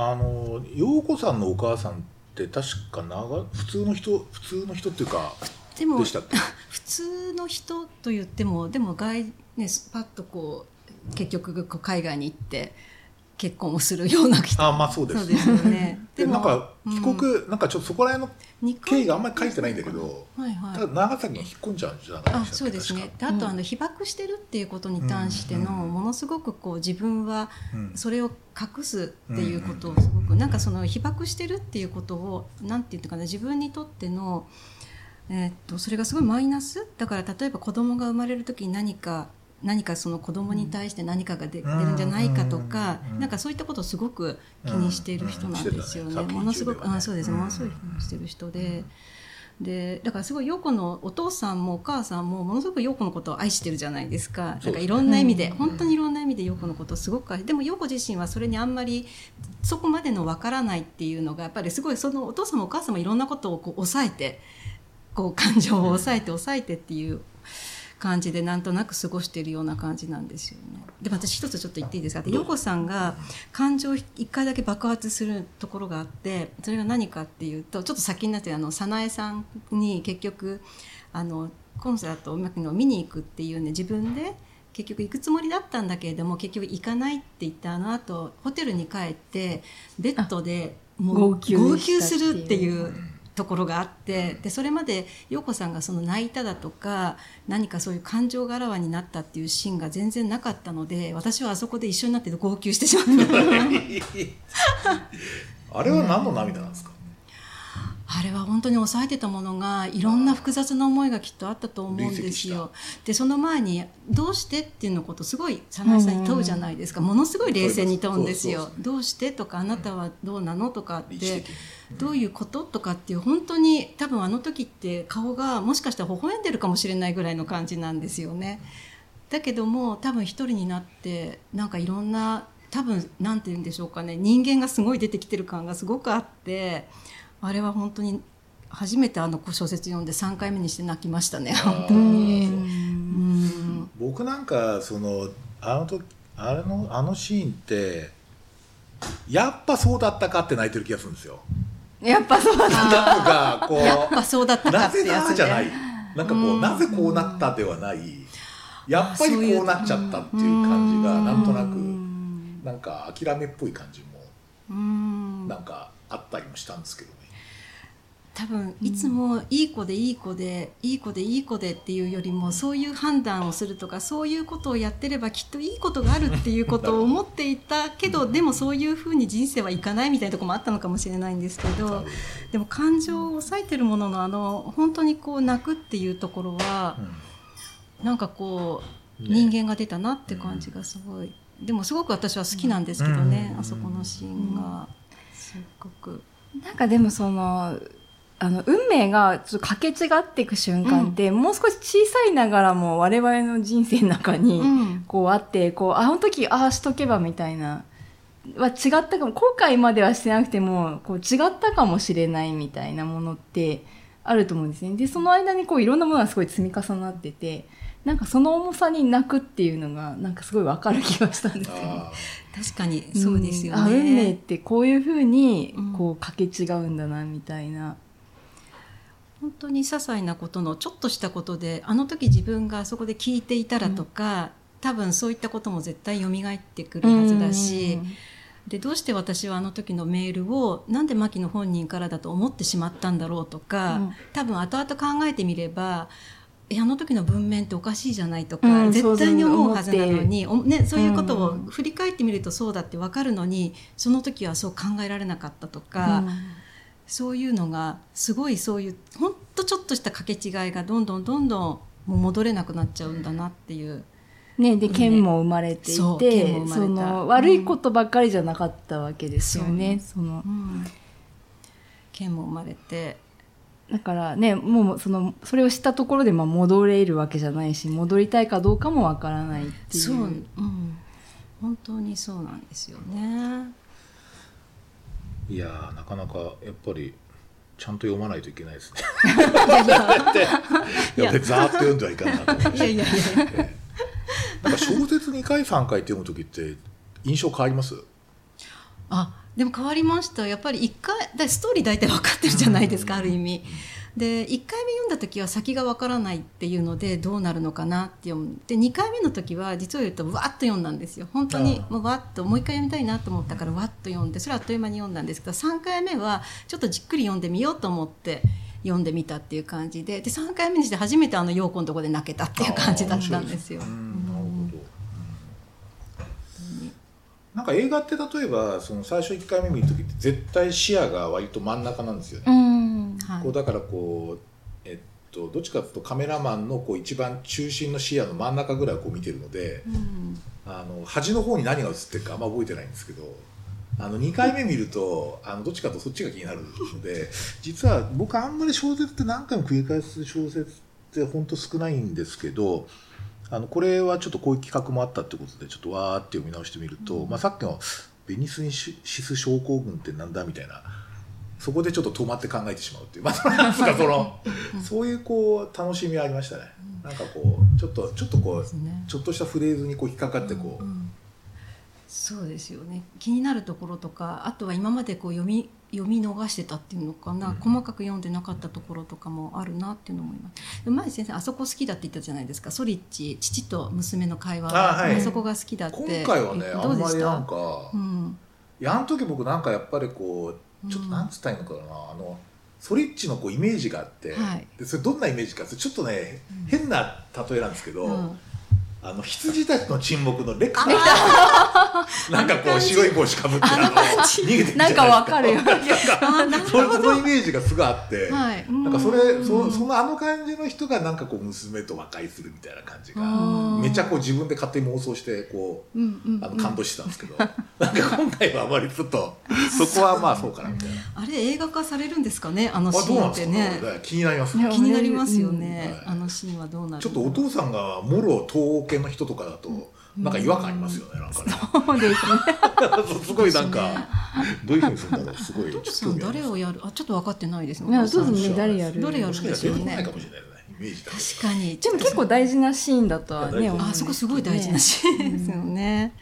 あの陽子さんのお母さんって確か長普通の人普通の人っていうかでもでしたっけ？普通の人と言ってもでも外、ね、パッとこう結局こう海外に行って結婚をするような人。あ、まあそうです。そうですよね。でもなんか帰国、うん、なんかちょっとそこら辺の経緯があんまり書いてないんだけど、はいはい、ただ長崎に引っ込んじゃうんじゃないですか。あ、そうですね。であとあの被爆してるっていうことに対しての、うん、ものすごくこう自分はそれを隠すっていうことをすごく、うん、なんかその被爆してるっていうことをなんて言うかな、自分にとっての、えー、っとそれがすごいマイナスだから、例えば子供が生まれるときに何か何かその子供に対して何かが出るんじゃないかとか、なんかそういったことをすごく気にしている人なんですよね。ものすごく、あ、そうですね、ものすごい気にしている人で、でだからすごい陽子のお父さんもお母さんもものすごく陽子のことを愛してるじゃないですか。なんかいろんな意味で、本当にいろんな意味で陽子のことをすごく愛して、でも陽子自身はそれにあんまりそこまでのわからないっていうのがやっぱりすごい、そのお父さんもお母さんもいろんなことをこう抑えて、こう感情を抑えて抑えてっていう感じでなんとなく過ごしているような感じなんですよね。でも私一つちょっと言っていいですか。で、陽子さんが感情を一回だけ爆発するところがあって、それが何かっていうと、ちょっと先になってあの早苗さんに結局あのコンサートを見に行くっていうね、自分で結局行くつもりだったんだけれども結局行かないって言ったあの後、ホテルに帰ってベッドでもう号泣するっていうところがあって、でそれまで陽子さんがその泣いただとか何かそういう感情があらわになったっていうシーンが全然なかったので、私はあそこで一緒になって号泣してしまったあれは何の涙なんですか？あれは本当に抑えてたものがいろんな複雑な思いがきっとあったと思うんですよ。でその前にどうしてっていうのことすごい早苗さんに問うじゃないですか、うん、ものすごい冷静に問うんですよ。そうそうそう、どうしてとかあなたはどうなのとかって、うん、どういうこととかっていう本当に多分あの時って顔がもしかしたら微笑んでるかもしれないぐらいの感じなんですよね。だけども多分一人になってなんかいろんな多分なんて言うんでしょうかね、人間がすごい出てきてる感がすごくあって、あれは本当に初めてあの小説読んでさんかいめにして泣きましたね本当に、うん、僕なんかそのあの時あの、あのシーンってやっぱそうだったかって泣いてる気がするんですよ。やっぱそうだったかこうやっぱそうだったかってやつ、ね、なぜだじゃない、なんかこうなぜこうなったではない、やっぱりこうなっちゃったっていう感じがなんとなくなんか諦めっぽい感じもなんかあったりもしたんですけどね。多分いつもいい子でいい子でいい子でいい子でっていうよりもそういう判断をするとかそういうことをやってればきっといいことがあるっていうことを思っていたけどでもそういうふうに人生はいかないみたいなところもあったのかもしれないんですけど、でも感情を抑えてるもののあの本当にこう泣くっていうところはなんかこう人間が出たなって感じがすごい、でもすごく私は好きなんですけどね、あそこのシーンがすごくなんかでもそのあの運命がちょっとかけ違っていく瞬間って、うん、もう少し小さいながらも我々の人生の中にこうあって、うん、こうあの時ああしとけばみたいなは違ったかも、後悔まではしてなくてもこう違ったかもしれないみたいなものってあると思うんですね。でその間にこういろんなものがすごい積み重なっててなんかその重さに泣くっていうのがなんかすごい分かる気がしたんですよね。確かにそうですよね、うん、運命ってこういう風にこうかけ違うんだなみたいな、うん本当に些細なことのちょっとしたことであの時自分があそこで聞いていたらとか、うん、多分そういったことも絶対蘇ってくるはずだし、でどうして私はあの時のメールをなんで牧野本人からだと思ってしまったんだろうとか、うん、多分後々考えてみればあの時の文面っておかしいじゃないとか、うん、絶対に思うはずなのに、ね、そういうことを振り返ってみるとそうだって分かるのに、うん、その時はそう考えられなかったとか、うんそういうのがすごいそういうほんとちょっとした掛け違いがどんどんどんどんもう戻れなくなっちゃうんだなっていう、ね、で剣も生まれていて、そう、剣も生まれた、その悪いことばっかりじゃなかったわけですよね、うん、その、うん、剣も生まれてだからねもう そのそれを知ったところでまあ戻れるわけじゃないし戻りたいかどうかもわからないっていう、そう、うん、本当にそうなんですよね。いやーなかなかやっぱりちゃんと読まないといけないですねいやざーっと読んではいかないなと思いました。いやいやいや、なんか小説にかいさんかいって読むときって印象変わります？あでも変わりました。やっぱりいっかいだストーリー大体分かってるじゃないですか、うんうんうん、ある意味でいっかいめ読んだときは先が分からないっていうのでどうなるのかなって読んでにかいめのときは実を言うとわーっと読んだんですよ。本当にもうわっともう一回読みたいなと思ったからわっと読んでそれはあっという間に読んだんですけどさんかいめはちょっとじっくり読んでみようと思って読んでみたっていう感じ で, でさんかいめにして初めてあの陽子のとこで泣けたっていう感じだったんですよ。なんか映画って例えばその最初いっかいめ見るときって絶対視野が割と真ん中なんですよね、うんはい、こうだからこう、えっと、どっちかというとカメラマンのこう一番中心の視野の真ん中ぐらいをこう見てるので、うん、あの端の方に何が映ってるかあんま覚えてないんですけどあのにかいめ見るとあのどっちかとそっちが気になるので実は僕あんまり小説って何回も繰り返す小説ってほんと少ないんですけどあのこれはちょっとこういう企画もあったってことでちょっとわーって読み直してみると、うんまあ、さっきのベニスシス症候群ってなんだみたいなそこでちょっと止まって考えてしまうっていう、まあ、なんですかそのそういうこう楽しみがありましたね、うん、なんかこうちょっとちょっとこう、ね、ちょっとしたフレーズにこう引っかかってこう、うんうん、そうですよね。気になるところとかあとは今までこう読み読み逃してたっていうのかな、うん、細かく読んでなかったところとかもあるなっていうのも思います。前先生あそこ好きだって言ったじゃないですか、ソリッチ父と娘の会話 あ,、はい、あそこが好きだって今回はねあんまりなんか、うん、いやあの時僕なんかやっぱりこうちょっとなんつったらいいのかな、うん、あのソリッチのこうイメージがあって、はい、でそれどんなイメージかちょっとね、うん、変な例えなんですけど、うん、あの羊たちの沈黙のレクサーなんかこう白い帽子かぶって逃げてるじゃないですか。なんかわかるよそのイメージがすごいあって、はい、なんかそれ そ, そのあの感じの人がなんかこう娘と和解するみたいな感じがめちゃこう自分で勝手に妄想してこう、うんうんうん、あの感動してたんですけどなんか今回はあまりちょっとそこはまあそうかなみたいなあれ映画化されるんですかねあのシーンってね。気になりますね。気になりますよね、うんはい、あのシーンはどうなる。ちょっとお父さんがもろ東系の人とかだとなんか違和感ありますよね、うん、なんかねそうですねすごいなんかどういうふうにするんだろうすごいちょっと興味あります。お父さん誰をやるあちょっと分かってないですね。お父さんね誰やる誰やるんですよね。確かにでも結構大事なシーンだとはね思う。あそこすごい大事なシーンですよね、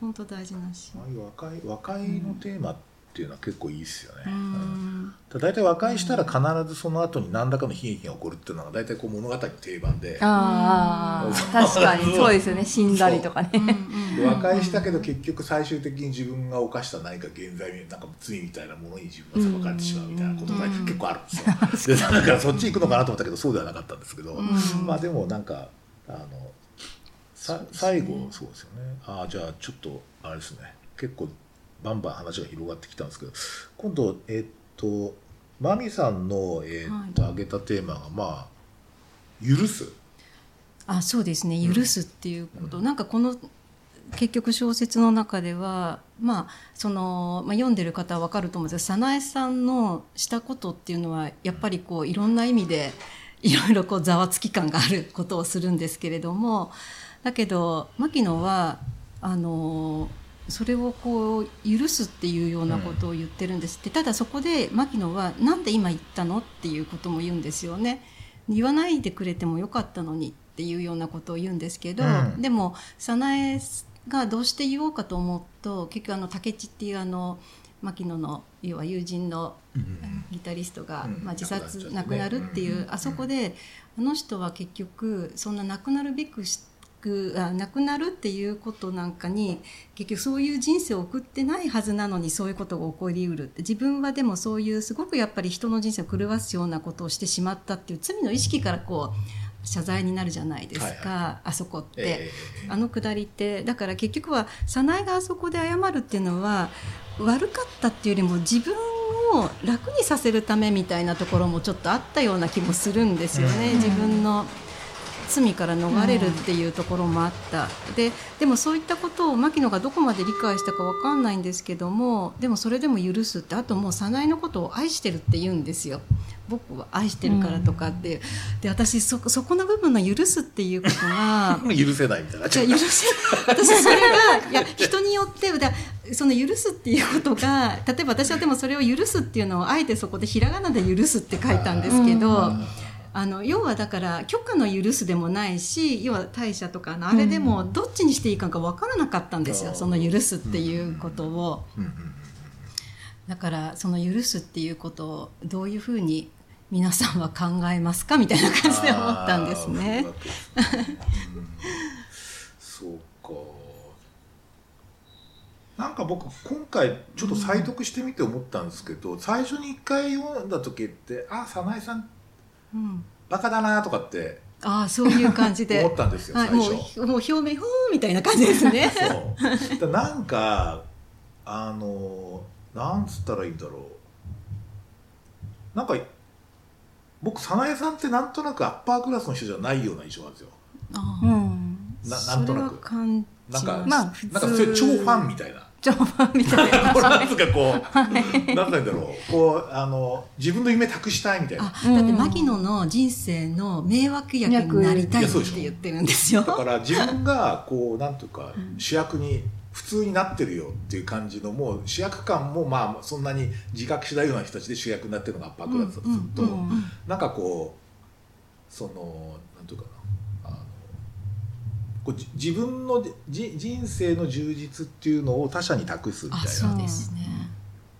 うん、本当大事なシーン。和解、和解のテーマっていうのは結構いいですよね、うん、だいたい和解したら必ずその後に何らかの悲劇が起こるっていうのがだいたいこう物語の定番で、あ確かにそうですよね。死んだりとかね、うんうん、和解したけど結局最終的に自分が犯した何か現在なんか罪みたいなものに自分が裁かれてしまうみたいなことが結構あるんですよ、うんうん、でだからそっち行くのかなと思ったけどそうではなかったんですけど、うん、まあでもなんかあのさ最後そうですよね。ああじゃあちょっとあれですね結構バンバン話が広がってきたんですけど今度えっとマミさんの、えっとはい、挙げたテーマがまあ許す。あそうですね許すっていうこと、うん、なんかこの結局小説の中では、まあそのまあ、読んでる方は分かると思うんですが早苗さんのしたことっていうのはやっぱりこういろんな意味でいろいろこうざわつき感があることをするんですけれどもだけど牧野はあのそれをこう許すっていうようなことを言ってるんですって、うん、ただそこで牧野はなんで今言ったのっていうことも言うんですよね。言わないでくれてもよかったのにっていうようなことを言うんですけど、うん、でも早苗がどうして言おうかと思うと結局あの竹地っていうあの牧野の要は友人のギタリストが、うんまあ、自殺亡くなるっていう、うん、あそこであの人は結局そんな亡くなるべくして亡くなるっていうことなんかに結局そういう人生を送ってないはずなのにそういうことが起こりうるって自分はでもそういうすごくやっぱり人の人生を狂わすようなことをしてしまったっていう罪の意識からこう謝罪になるじゃないですか、はいはい、あそこって、えー、あのくだりってだから結局は早苗があそこで謝るっていうのは悪かったっていうよりも自分を楽にさせるためみたいなところもちょっとあったような気もするんですよね、うん、自分の罪から逃れるっていうところもあった、うん、で, でもそういったことを牧野がどこまで理解したか分かんないんですけどもでもそれでも許すってあともう早苗のことを愛してるって言うんですよ。僕は愛してるからとかって、うん、で私 そ, そこの部分の許すっていうことが許せないみたいなじゃ許せ私それがいや人によってその許すっていうことが例えば私はでもそれを許すっていうのをあえてそこでひらがなで許すって書いたんですけどあの要はだから許可の許すでもないし要は退社とかのあれでもどっちにしていいかが分からなかったんですよ、うん、その許すっていうことを、うんうん、だからその許すっていうことをどういうふうに皆さんは考えますかみたいな感じで思ったんですね。そうかなんか僕今回ちょっと再読してみて思ったんですけど、うん、最初に一回読んだ時ってあ早苗さんうん、バカだなとかってああそういう感じで思ったんですよ最初、はい、もう、もう表面ふーみたいな感じですねそうだなんかあのなんつったらいいんだろうなんか僕早苗さんってなんとなくアッパークラスの人じゃないような印象なんですよ。あ、うん、な, なんとなくなんか、まあ、なんかそれ超ファンみたいな超ファンみたいなこれなんつかこう、はい、なんだろう、こうあの自分の夢託したいみたいな。あだって牧野の人生の迷惑役になりたいって言ってるんですよ。だから自分がこうなんとか主役に普通になってるよっていう感じのもう主役感もまあそんなに自覚しないような人たちで主役になってるのがアッパークラスだとすると、うんうんうんうん、なんかこうそのなんていうかな。自分のじ人生の充実っていうのを他者に託すみたいな、あ、そうですね、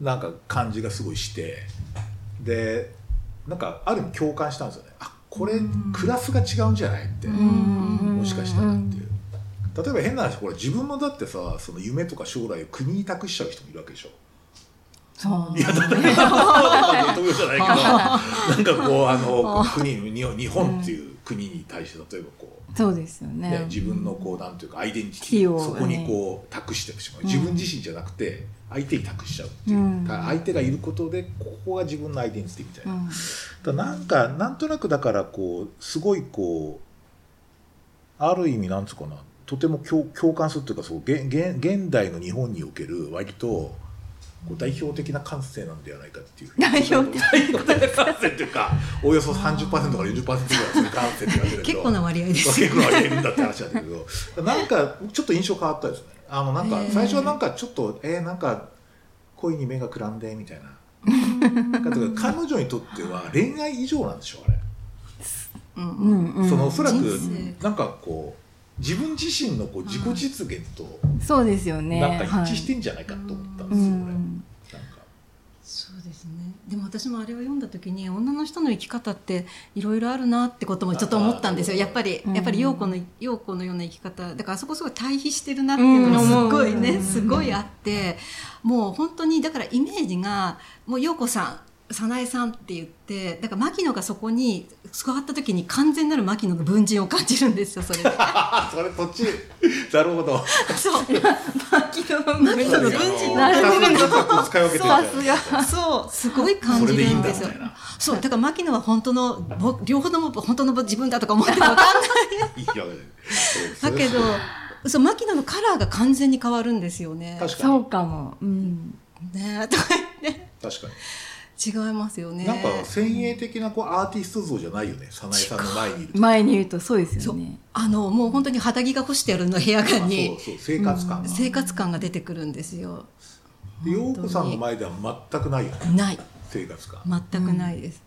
なんか感じがすごいしてでなんかある意味共感したんですよね。あこれクラスが違うんじゃないってもしかしたらっていう。例えば変な話これ自分のだってさその夢とか将来を国に託しちゃう人もいるわけでしょ。そういやだめだなと思うじゃないけどなんかこうあの国日本っていう国に対して例えばこうそうですよね自分のこうなんていうかアイデンティティをそこにこう託してしまう自分自身じゃなくて相手に託しちゃうっていうだ相手がいることでここが自分のアイデンティティみたいなだなんかなんとなくだからこうすごいこうある意味なんつうかなとても 共, 共感するというかそう 現, 現代の日本における割と代表的な感性なんではないかっていう代表的な感性というかおよそ さんじゅっパーセント から よんじゅっパーセント ぐらいする感性って言われるけど結構な割合です結構な割合だって話なんだけどなんかちょっと印象変わったですねあのなんか最初はなんかちょっとえー、なんか恋に目がくらんでみたいななんか彼女にとっては恋愛以上なんでしょうあれうんうん、うん、そのおそらくなんかこう自分自身のこう自己実現とそうですよねなんか一致してんじゃないかと思ったんですよ、はい、なんかそうですねでも私もあれを読んだ時に女の人の生き方っていろいろあるなってこともちょっと思ったんですよやっぱり、うん、やっぱり陽子の陽子のような生き方だからあそこすごい対比してるなっていうのがすごいね、うん、すごいあって、うん、もう本当にだからイメージがもう陽子さん早苗さんって言ってだから牧野がそこに座った時に完全なる牧野の文人を感じるんですよそれでそれ途中なるほどそう牧野の文人なるほどさすがそうすごい感じるんですよそうだから牧野は本当の両方とも本当の自分だとか思っても分かんないいやだけどそう牧野のカラーが完全に変わるんですよね確かにそうかも、うん、ねとか言って確かに違いますよねなんか先鋭的なこうアーティスト像じゃないよね早苗さんの前にいると前にいるとそうですよねあのもう本当に肌着が干してあるの部屋間にそうそう生活感が、うん、生活感が出てくるんですよ陽子さんの前では全くないよねない生活感全くないです、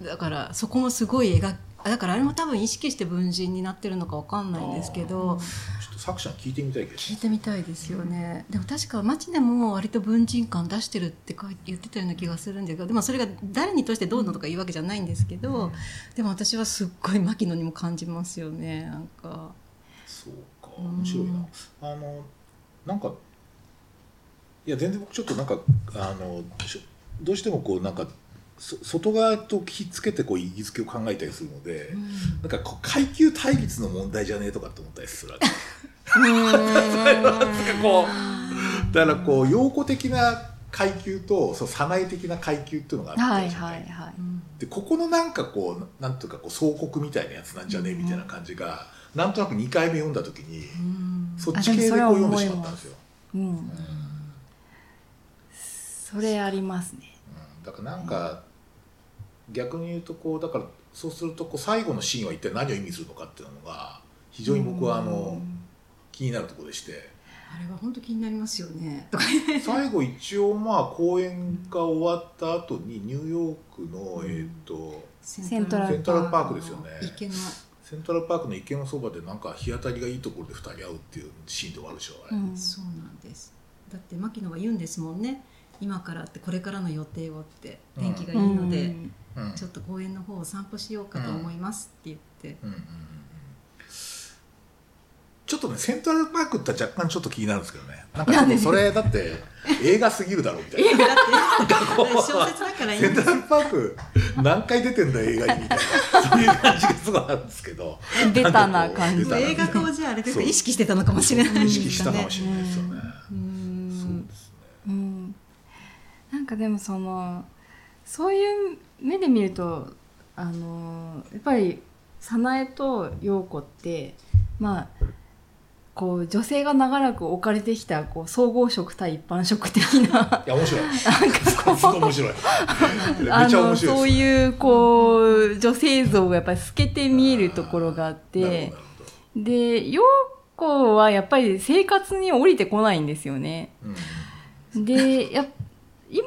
うん、だからそこもすごい描だからあれも多分意識して文人になってるのか分かんないんですけど作者に聞いてみたいけど聞いてみたいですよね、うん、でも確か町でも割と文人感出してるって言ってたような気がするんですけどでもそれが誰にとしてどうのとか言うわけじゃないんですけど、うん、でも私はすっごい牧野にも感じますよねなんかそうか面白いな、うん、あのなんかいや全然僕ちょっとなんかあのどうしてもこうなんか外側と引っつけてこう意義づけを考えたりするので、うん、なんかこう階級対立の問題じゃねえとかって思ったりするわけこうだからこう陽子的な階級とその早苗的な階級っていうのがあるんじゃない、はいはいはい、でここのなんかこうなんとかこう総国みたいなやつなんじゃねえみたいな感じが、うん、なんとなくにかいめ読んだ時に、うん、そっち系でこう読んでしまったんですよ。うんうん、それありますね。うん、だからなんか、うん、逆に言うとこうだからそうするとこう最後のシーンは一体何を意味するのかっていうのが非常に僕はあの、うん、気になるところでしてあれは本当気になりますよね最後一応まあ公演が終わった後にニューヨークの、うん、えー、とセントラルパークですよね池のセントラルパークの池のそばでなんか日当たりがいいところでふたり会うっていうシーンで終わるでしょあれ、うん、そうなんですだって牧野は言うんですもんね今からってこれからの予定をって天気がいいので、うん、ちょっと公園の方を散歩しようかと思いますって言って、うんうんうん、ちょっとねセントラルパークって若干ちょっと気になるんですけどね。なんかちょっとそれだって映画すぎるだろうみたいな。だって小説だからいいんです。セントラルパーク何回出てんだ映画にみたいなそういう感じがすごいあるんですけど。ベタな感じ。映画化をじゃああれですか意識してたのかもしれないですね。意識したかもしれないですよね。うんそうですね。うんなんかでもそのそういう目で見るとあのやっぱり早苗と陽子ってまあこう女性が長らく置かれてきたこう総合職対一般職的な、いや面白い、なんか面白い、めちゃ面白い、そういうこう女性像がやっぱり透けて見えるところがあって、で陽子はやっぱり生活に降りてこないんですよね。うん、でやっ今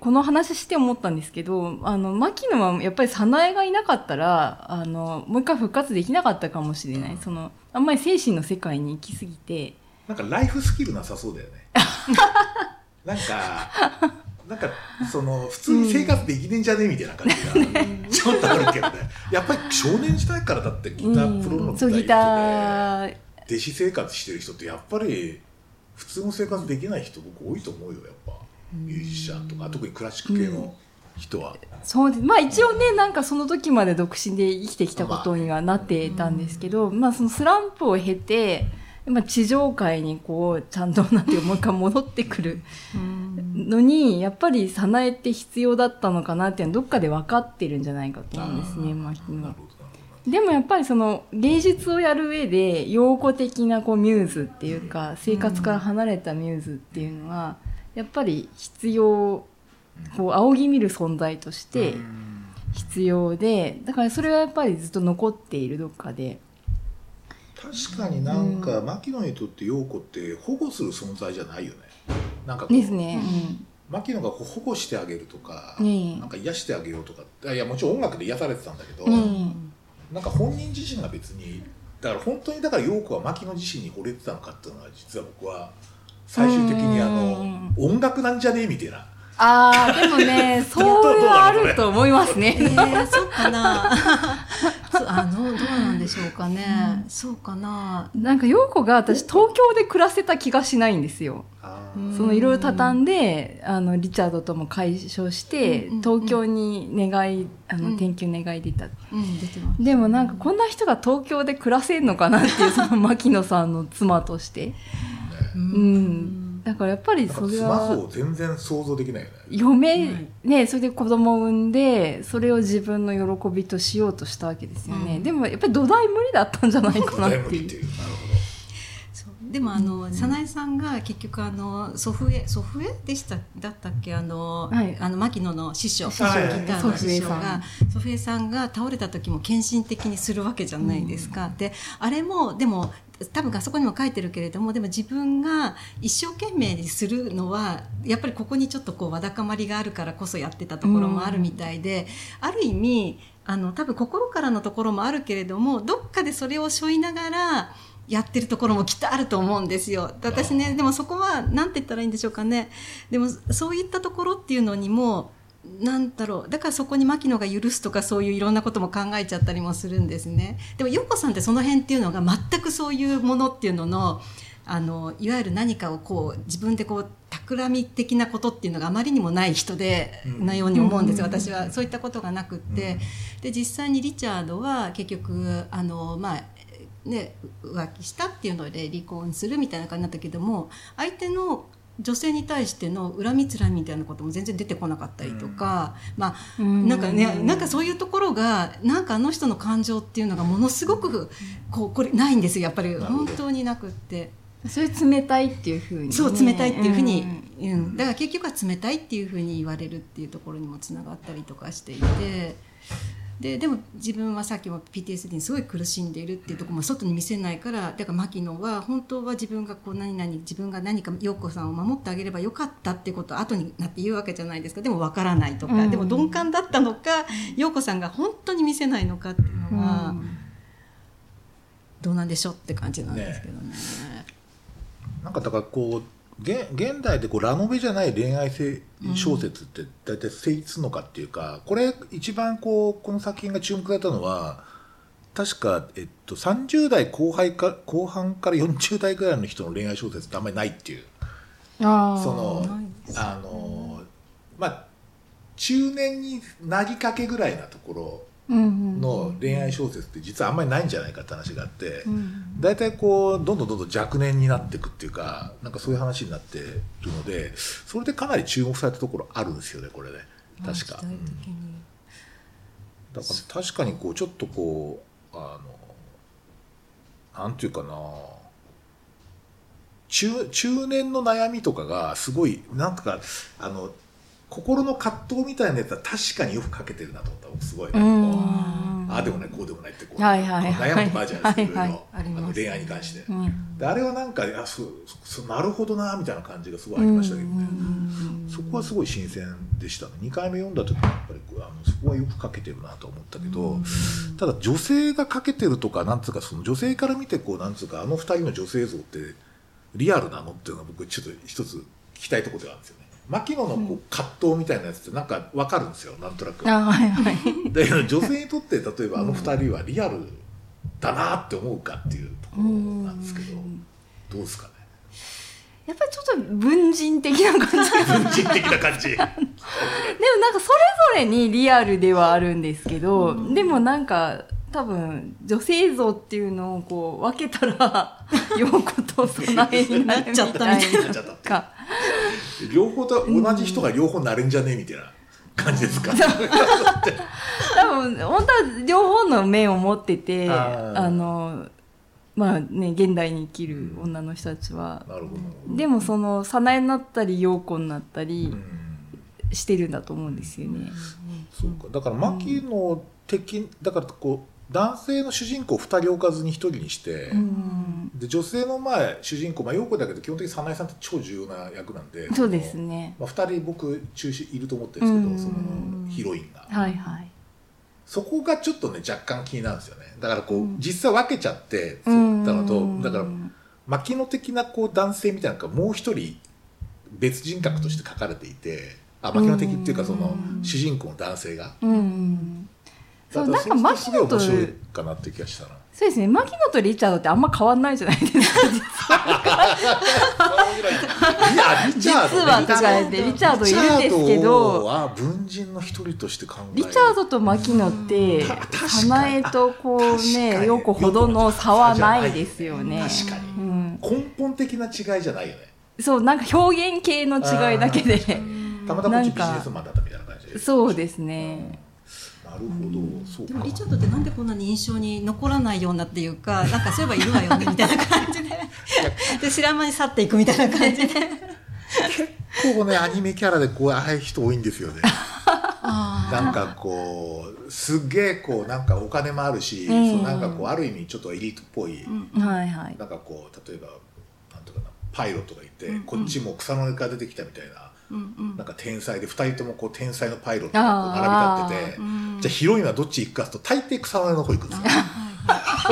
この話して思ったんですけど、あの牧野はやっぱり早苗がいなかったらあのもう一回復活できなかったかもしれない、うん、そのあんまり精神の世界に行き過ぎてなんかライフスキルなさそうだよねなんかなんかその普通に生活できねえんじゃねえみたいな感じがちょっとあるけどねやっぱり少年時代からだってギタープロの舞台で、ね、弟子生活してる人ってやっぱり普通の生活できない人僕多いと思うよやっぱミュージシャンとか、特にクラシック系の人は、うん、そうです。まあ一応ね、なんかその時まで独身で生きてきたことにはなってたんですけど、まあ、まあそのスランプを経て、まあ、地上界にこうちゃんとなんていうもう一回戻ってくるのにやっぱり早苗って必要だったのかなっていうのはどっかで分かってるんじゃないかと思うんですね。まあ、でもやっぱりその芸術をやる上で陽子的なこうミューズっていうか生活から離れたミューズっていうのはやっぱり必要、こう仰ぎ見る存在として必要で、だからそれはやっぱりずっと残っているどっかで。確かになんか牧野にとって陽子って保護する存在じゃないよね。なんかこうですね、うん、牧野が保護してあげるとか、うん、なんか癒してあげようとか、いやもちろん音楽で癒されてたんだけど、うん、なんか本人自身が別にだから本当にだから陽子は牧野自身に惚れてたのかっていうのは実は僕は最終的にあの、うん、音楽なんじゃねえみたいな。あーでもねそれはあると思いますね。えー、そうかなあのどうなんでしょうかね、うん、そうかな。なんか陽子が私東京で暮らせた気がしないんですよ。そのいろいろ畳んであのリチャードとも解消して、うんうんうん、東京に願いあの転勤願い出た、うんうん、出てます。でもなんかこんな人が東京で暮らせるのかなっていうその牧野さんの妻としてうん、だからやっぱりそれは妻像全然想像できないよね。嫁、うん、ね、それで子供を産んでそれを自分の喜びとしようとしたわけですよね、うん、でもやっぱり土台無理だったんじゃないかなっていう。土台無理っていう、なるほど。そうでもあの早苗さんが結局あの祖父江祖父江でしただったっけ、あの、はい、あの牧野の師匠、ギターの師匠が祖父江さんが倒れた時も献身的にするわけじゃないですか、うん、であれもでも多分あそこにも書いてるけれども、でも自分が一生懸命にするのはやっぱりここにちょっとこうわだかまりがあるからこそやってたところもあるみたいで、うん、ある意味あの多分心からのところもあるけれどもどっかでそれを背負いながらやってるところもきっとあると思うんですよ。私ね、でもそこは何て言ったらいいんでしょうかね。でもそういったところっていうのにもなんだろう、だからそこに牧野が許すとかそういういろんなことも考えちゃったりもするんですね。でも陽子さんってその辺っていうのが全くそういうものっていうののあのいわゆる何かをこう自分でこう企み的なことっていうのがあまりにもない人でなように思うんですよ、うん、私はそういったことがなくって、うん、で実際にリチャードは結局あのまあね浮気したっていうので離婚するみたいな感じになったけども、相手の女性に対しての恨みつらみみたいなことも全然出てこなかったりとか、うん、まあなんかね、なんかそういうところがなんかあの人の感情っていうのがものすごくこうこれないんですよ、やっぱり本当になくって、それ冷たいっていうふうに、ね、そう冷たいっていうふうに、うんうん、だから結局は冷たいっていうふうに言われるっていうところにもつながったりとかしていて。で, でも自分はさっきも ピーティーエスディー にすごい苦しんでいるっていうところも外に見せないから、だから牧野は本当は自分がこう何々自分が何か陽子さんを守ってあげればよかったっていうことを後になって言うわけじゃないですか。でも分からないとか、うん、でも鈍感だったのか陽子さんが本当に見せないのかっていうのは、うん、どうなんでしょうって感じなんですけど ね, ねなんかだからこう現, 現代でこうラノベじゃない恋愛小説って大体成立するのかっていうか、うん、これ一番こうこの作品が注目されたのは確か、えっと、さんじゅう代 後, 輩か後半からよんじゅう代ぐらいの人の恋愛小説ってあんまりないっていう、あそのあのまあ中年になりかけぐらいなところの恋愛小説って実はあんまりないんじゃないかって話があって、だいたいこうどんどんどんどん若年になっていくっていうか、なんかそういう話になっているので、それでかなり注目されたところあるんですよね、これね、確か、うん、だから確かにこうちょっとこうあのなんていうかな 中, 中年の悩みとかがすごいなんかあの心の葛藤みたいなやつは確かによく書けてるなと思った。僕すごいね、ああでもないこうでもないってこう、はいはいはい、悩むとかあるじゃないですか、はいはい、いろいろ恋愛に関して、うん、であれはなんかあそそなるほどなみたいな感じがすごいありましたけどね。そこはすごい新鮮でしたね。にかいめ読んだ時もやっぱりあのそこはよく書けてるなと思ったけど、ただ女性が書けてるとかなんつうかその女性から見てこうなんつうかあのふたりの女性像ってリアルなのっていうのは僕ちょっと一つ聞きたいところではあるんですよね。牧野のこう葛藤みたいなやつってなんか分かるんですよ、なんとなく。あ、はいはい、だけど女性にとって例えばあのふたりはリアルだなって思うかっていうところなんですけど、どうですかね。やっぱりちょっと文人的な感じ文人的な感じでもなんかそれぞれにリアルではあるんですけど、うん、でもなんか多分女性像っていうのをこう分けたら陽子と備えになっちゃったみたいなか両方と同じ人が両方なれんじゃねえみたいな感じですか、うん、多分本当は両方の面を持っててああのまあね、現代に生きる女の人たちは、うん、なるほどでもその早苗になったり陽子になったりしてるんだと思うんですよね、うん、そうかだから牧野的だからこう男性の主人公をふたり置かずにひとりにして、うん、で女性の前主人公、まあ、陽子だけど基本的に早苗さんって超重要な役なんでそうですね、まあ、ふたり僕中心いると思ってるんですけど、うん、そのヒロインがはいはいそこがちょっとね若干気になるんですよね。だからこう、うん、実際分けちゃってそういったのとだから牧野的なこう男性みたいなのがもう一人別人格として書かれていてあ牧野的っていうかその主人公の男性がうんだからそれすごい面白いかなって気がしたなそうですね牧野とリチャードってあんま変わんないじゃないですかいやリチャード、ね、実はとかでリチャードいるんですけどは文人の一人として考えリチャードと牧野って早苗とこうね陽子ほどの差はないですよね確かに、うん、根本的な違いじゃないよねそうなんか表現系の違いだけでたまたまビジネスマンだったみたいな感じでそうですね、うんなるほどうん、そうかでもリチャードってなんでこんなに印象に残らないようなっていうかなんかそういえばいるわよねみたいな感じでで知らん間に去っていくみたいな感じで結構ねアニメキャラでこうああいう人多いんですよねあなんかこうすげえこうなんかお金もあるし、えー、そうなんかこうある意味ちょっとエリートっぽい、うんはいはい、なんかこう例えばなんとかなパイロットがいて、うんうん、こっちも草の根から出てきたみたいなうんうん、なんか天才でふたりともこう天才のパイロットが並び立ってて、うん、じゃあヒロインはどっち行くかと大抵草の根の方行くんですよ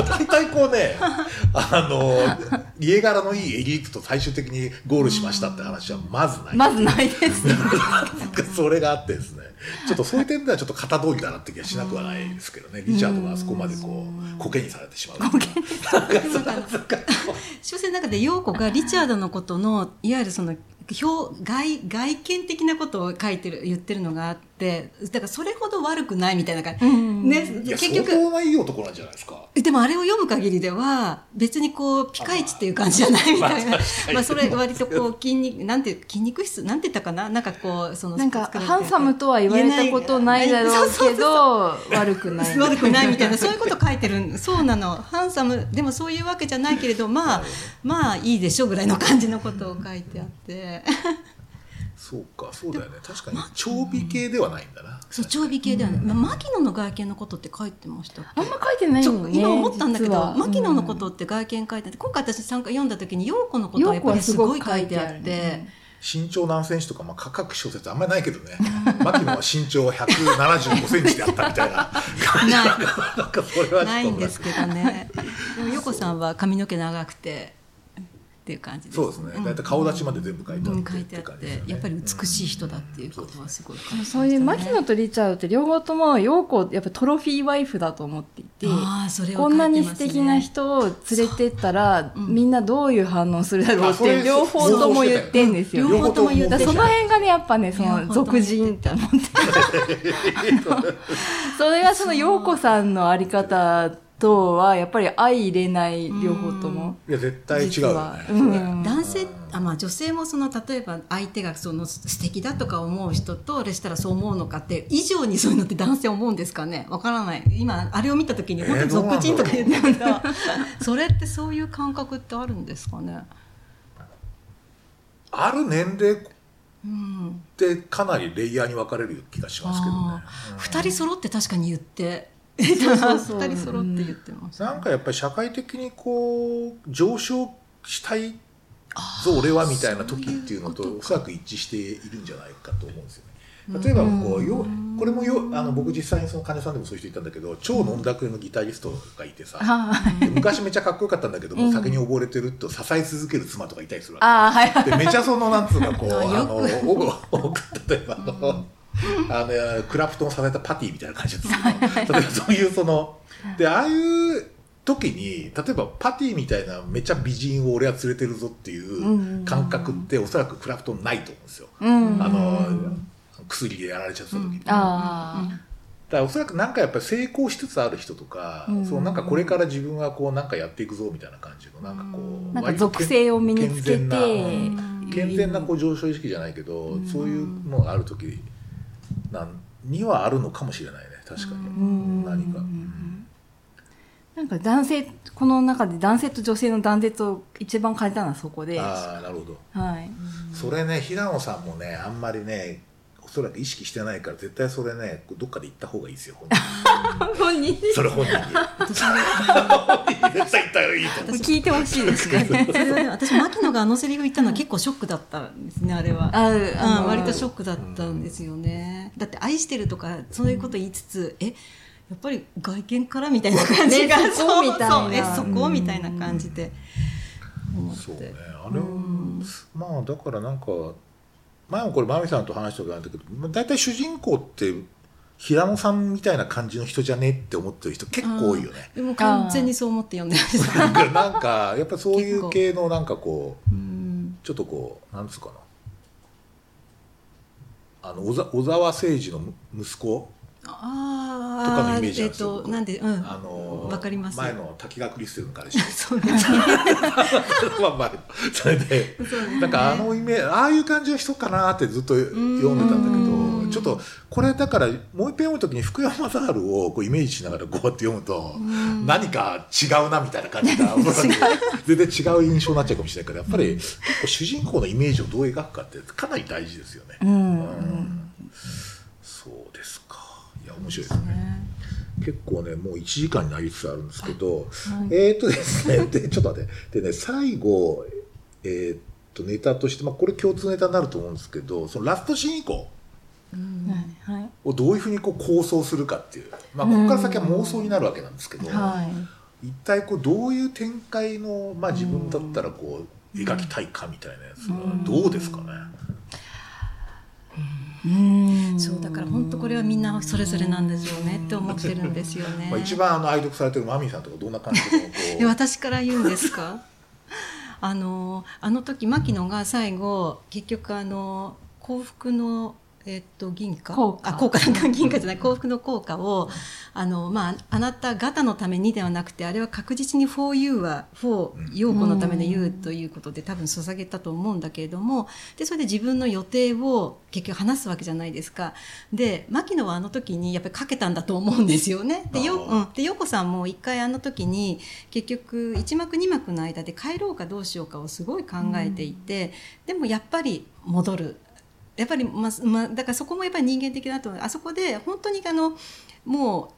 大体こうねあの家柄のいいエリートと最終的にゴールしましたって話はまずない、うん、まずないですそれがあってですねちょっとそういう点ではちょっと型通りだなって気がしなくはないですけどねリチャードがあそこまでこうコケにされてしまうとか小説の中で陽子がリチャードのことのいわゆるその表 外, 外見的なことを書いてる言ってるのがあってだからそれほど悪くないみたいな感じ、うんね、結局相当ないい男なんじゃないですかでもあれを読む限りでは別にこうピカイチっていう感じじゃないみたいな、まあまあ、それ割とこう筋肉なんて筋肉質なんて言ったかななんかこうそのなんかハンサムとは言われたことないだろうけど悪くない悪くないみたいなそういうこと書いてるそうなのハンサムでもそういうわけじゃないけれどまあまあいいでしょぐらいの感じのことを書いてあって。そうかそうだよね確かに長尾系ではないんだなそう長尾系ではない、うんまあ、牧野の外見のことって書いてましたっけあんま書いてないよね今思ったんだけど牧野のことって外見書いてあって今回私読んだ時に陽子のことはやっぱりすごい書いてあって、ね、身長何センチとか、まあ、価格小説あんまりないけどね牧野は身長ひゃくななじゅうごセンチであったみたいな感じな ん, なんかそれはちょっと な, ないんですけどねでも陽子さんは髪の毛長くてっていう感じですそうですね、うん、だいたい顔立ちまで全部書いてあって、うん、書いてあって、って感じですよね、やっぱり美しい人だっていうことはすごい感じましたね、うん、そうですね、そういう牧野とリチャードって両方とも陽子やっぱトロフィーワイフだと思っていて、あ、それを書いてますね、こんなに素敵な人を連れてったら、うん、みんなどういう反応するだろうって両方とも言ってんですよ、うん、両方とも言ってたその辺がねやっぱねその俗人って思ってそれがその陽子さんのあり方とはやっぱり相入れない両方ともいや絶対違うよね、うん、男性あ、まあ、女性もその例えば相手がその素敵だとか思う人とあれしたらそう思うのかって以上にそういうのって男性思うんですかねわからない今あれを見た時に本当に俗人とか言ってるんだ、えー、それってそういう感覚ってあるんですかねある年齢ってかなりレイヤーに分かれる気がしますけどね、うん、ふたり揃って確かに言ってふたり揃って言ってます、ね、なんかやっぱり社会的にこう上昇したいぞ俺はみたいな時っていうのとおそらく一致しているんじゃないかと思うんですよね例えばこうよこれもよあの僕実際にその患者さんでもそういう人いたんだけど超飲んだくれのギタリストがいてさ、うん、昔めちゃかっこよかったんだけども酒に溺れてると支え続ける妻とかいたりするわけ、はい、でめちゃそのなんつうかこうあの例えばあの、うんあのクラプトンを支えたパティみたいな感じですけど例えばそういうそのでああいう時に、例えばパティみたいなめちゃ美人を俺は連れてるぞっていう感覚っておそらくクラフトないと思うんですよ、うんうん、あの薬でやられちゃった時に、うん、あだからおそらくなんかやっぱり成功しつつある人とか、うん、そうなんかこれから自分はこうなんかやっていくぞみたいな感じのなんかこう、なんか属性を身につけて健全なこう上昇意識じゃないけど、うん、そういうのがある時にはあるのかもしれないね。確かに、うん、何か、うん、なんか男性この中で男性と女性の断絶を一番感じたのはそこで。ああなるほど、はい、それね平野さんもねあんまりねおそらく意識してないから絶対それねどっかで言った方がいいですよ本人それ本人に絶対言ったらいいと思う。聞いてほしいですねそれはね私牧野があのセリフ言ったのは結構ショックだったんですね。あれはああ、うん、割とショックだったんですよね、うん、だって愛してるとかそういうこと言いつつ、うん、えやっぱり外見からみたいな感じが、ね、そこみたいな、ね、そこみたいな感じで思って。そうねあれは、うん、まあだからなんか前もこれマミさんと話したことあるんだけど、だいたい主人公って平野さんみたいな感じの人じゃねって思ってる人結構多いよね。でも完全にそう思って読んでましたなんかやっぱりそういう系のなんかこう、うん、ちょっとこうなんつうかなあの小沢誠二の息子あとかのイメージなんですよ。えっと、なんで、うん、あのわかります。前の滝川クリステルの彼氏。そうですね。まあまあそれでなんかあのイメージああいう感じの人かなってずっと読んでたんだけど、ちょっとこれだからもう一遍読むときに福山雅治をこうイメージしながらこうやって読むと何か違うなみたいな感じが全然違う印象になっちゃうかもしれないからやっぱり結構主人公のイメージをどう描くかってかなり大事ですよね。うんうん、そうですか。面白いですね。結構ねもういちじかんになりつつあるんですけど、はい、えー、っとですねでちょっと待ってでね最後えー、っとネタとして、まあ、これ共通ネタになると思うんですけどそのラストシーン以降をどういうふうにこう構想するかっていう、まあ、ここから先は妄想になるわけなんですけど、一体こうどういう展開の、まあ、自分だったらこう描きたいかみたいなやつはどうですかね。うんそうだから本当これはみんなそれぞれなんですよねって思ってるんですよね。まあ一番あの愛読されてるマミーさんとかどんな感じで私から言うんですかあのあの時牧野が最後結局あの幸福の、えっと、銀貨効果あ効果なんか銀貨じゃない幸福の効果をあの、まあ、あなた方のためにではなくてあれは確実に for you は for 陽子のための you ということで多分捧げたと思うんだけれどもでそれで自分の予定を結局話すわけじゃないですか。で牧野はあの時にやっぱりかけたんだと思うんですよね。で陽、うん、子さんも一回あの時に結局いち幕に幕の間で帰ろうかどうしようかをすごい考えていてでもやっぱり戻るやっぱり、まま、だからそこもやっぱり人間的だと思う。あそこで本当にあのもう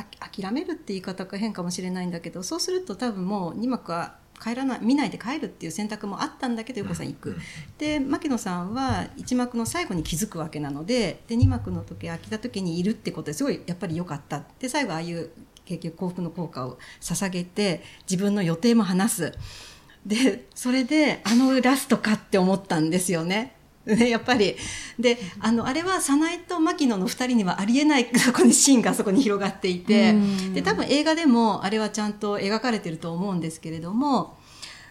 あ諦めるって言い方が変かもしれないんだけどそうすると多分もうに幕は帰らない見ないで帰るっていう選択もあったんだけど横さん行くで牧野さんはいち幕の最後に気づくわけなの で, でに幕の時飽きた時にいるってことですごいやっぱり良かったで最後ああいう結局幸福の効果を捧げて自分の予定も話すでそれであのラストかって思ったんですよねやっぱりで あの、あれは早苗と牧野のふたりにはありえないそこにシーンがそこに広がっていてで多分映画でもあれはちゃんと描かれてると思うんですけれども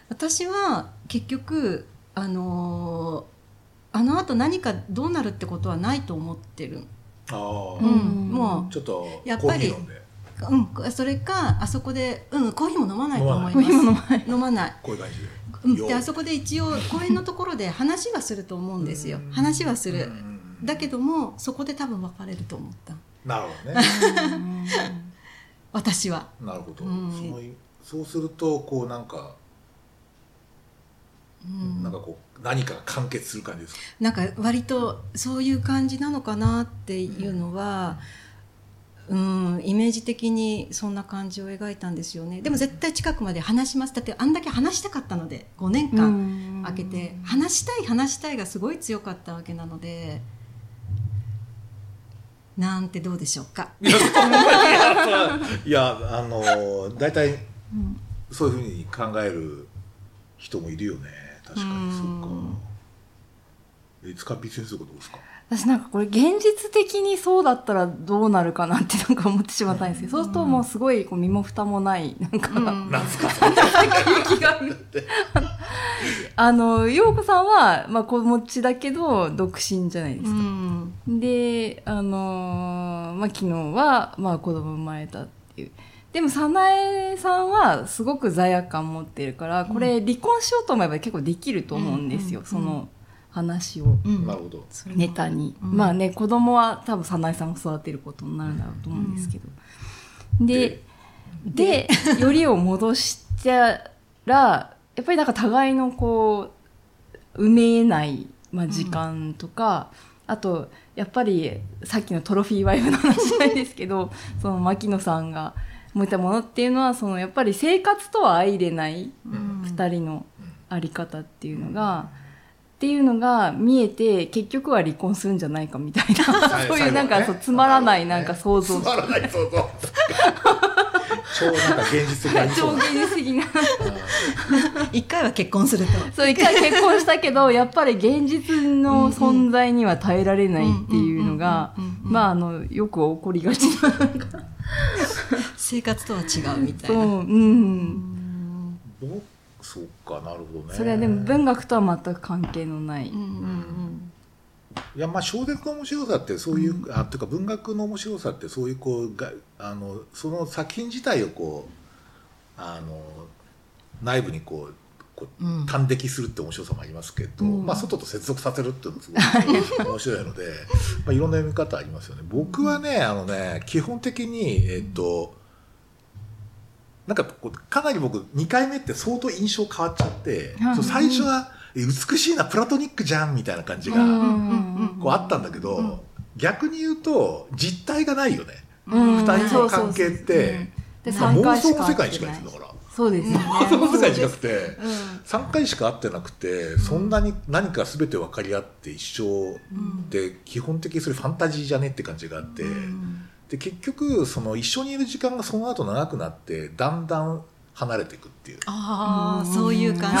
私は結局あのあの後何かどうなるってことはないと思ってる。あ、うん、もうちょっとやっぱりコーヒー飲んでうん、それかあそこで、うん、コーヒーも飲まないと思います。飲まない。飲まない。こういう感じで。うん、であそこで一応公園のところで話はすると思うんですよ。話はする。だけどもそこで多分別れると思った。なるほどね。私は。なるほど。うん、そのそうするとこうなんか。うん、なんかこう何かが完結する感じですか。なんか割とそういう感じなのかなっていうのは。うんうん、イメージ的にそんな感じを描いたんですよね。でも絶対近くまで話します。だってあんだけ話したかったのでごねんかん空けて話したい話したいがすごい強かったわけなのでなんてどうでしょうかいや、いやあのだいたいそういうふうに考える人もいるよね。確かにそうか。え、塚っぴ先生はどうですか。私なんかこれ現実的にそうだったらどうなるかなってなんか思ってしまったんですけど、うん、そうするともうすごいこう身も蓋もないなんか、うん、なんか気があの陽子さんはまあ子持ちだけど独身じゃないですか、うん、であのまあ昨日はまあ子供生まれたっていう。でも早苗さんはすごく罪悪感持ってるからこれ離婚しようと思えば結構できると思うんですよ、うん、その話をネタに、うん、まあね子供は多分早苗さんが育てることになるんだろうと思うんですけど、うん、ででよりを戻したらやっぱりなんか互いのこう埋めえない、まあ、時間とか、うんあとやっぱりさっきのトロフィーワイフの話じゃないですけどその牧野さんが持ったものっていうのはそのやっぱり生活とは相入れないふたりのあり方っていうのが、うん、っていうのが見えて結局は離婚するんじゃないかみたいな、はい、そういうなんか、ね、そうつまらないなんか想像、ね、つまらない想像超なんか現実的な超現実的な一回は結婚するとそう一回結婚したけどやっぱり現実の存在には耐えられないっていうのがまああのよく起こりがちな生活とは違うみたいな。そう、うん、そうかなるほどね。それはでも文学とは全く関係のない、うんうんうんいやまあ小説の面白さってそういう、うん、あというか文学の面白さってそういうこうがあのその作品自体をこうあの内部にこう、こう端的するって面白さもありますけど、うんまあ、外と接続させるっていうのもすごく面白いのでまあいろんな読み方ありますよね。僕はねあのね基本的にえっとなんかこうかなり僕にかいめって相当印象変わっちゃって、うん、そう最初は美しいなプラトニックじゃんみたいな感じがこうあったんだけど、うんうんうん、逆に言うと実体がないよね、うん、ふたりの関係って妄想の世界にしかないんだからそうですよね妄想の世界に近くて、うん、さんかいしか会ってなくてそんなに何か全て分かり合って一生って基本的にそれファンタジーじゃねって感じがあって、うん、で結局その一緒にいる時間がその後長くなってだんだん離れていくっていうあーそういう感じだか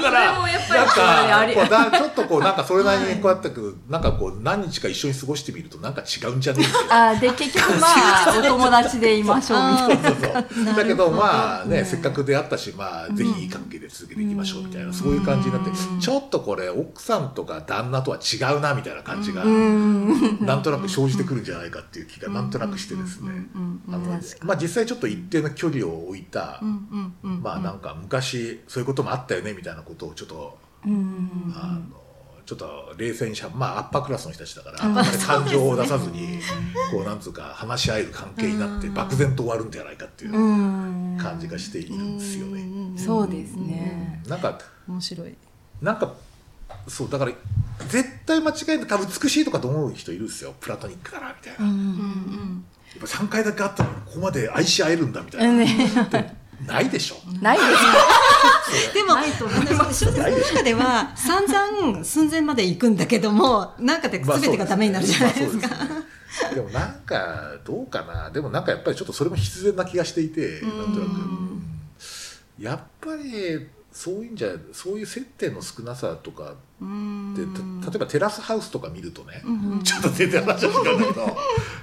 らなんかちょっとこうなんかそれなりにこうやってくなんかこう何日か一緒に過ごしてみるとなんか違うんじゃねえってあで結局まあお友達でいましょうみたいなそうそうそうだけどまあね、うん、せっかく出会ったしまあぜひいい関係で続けていきましょうみたいな、うん、そういう感じになってちょっとこれ奥さんとか旦那とは違うなみたいな感じが、うん、なんとなく生じてくるんじゃないかっていう気がなんとなくしてですねあのまあ実際ちょっと一定の距離を置いたうんうんうんうん、まあなんか昔そういうこともあったよねみたいなことをちょっと、うんうんうん、あのちょっと冷静にしゃまあアッパークラスの人たちだから、まあね、感情を出さずにこうなんつうか話し合える関係になって漠然と終わるんじゃないかっていう感じがしているんですよね、うんうんうん、そうですねなんか面白いなんかそうだから絶対間違えて多分美しいとかと思う人いるんですよプラトニックだなみたいな、うんうんうんやっぱさんかいだけあったらここまで愛し合えるんだみたいな、ね、ないでしょないですでも小説の中では散々寸前まで行くんだけどもなんかで全てがダメになるじゃないですか、まあそうですねまあそうですね、でもなんかどうかなでもなんかやっぱりちょっとそれも必然な気がしていてなんとなくやっぱりそういうんじゃそういう接点の少なさとかで例えばテラスハウスとか見るとね、うん、ちょっと全然話は違うんだけど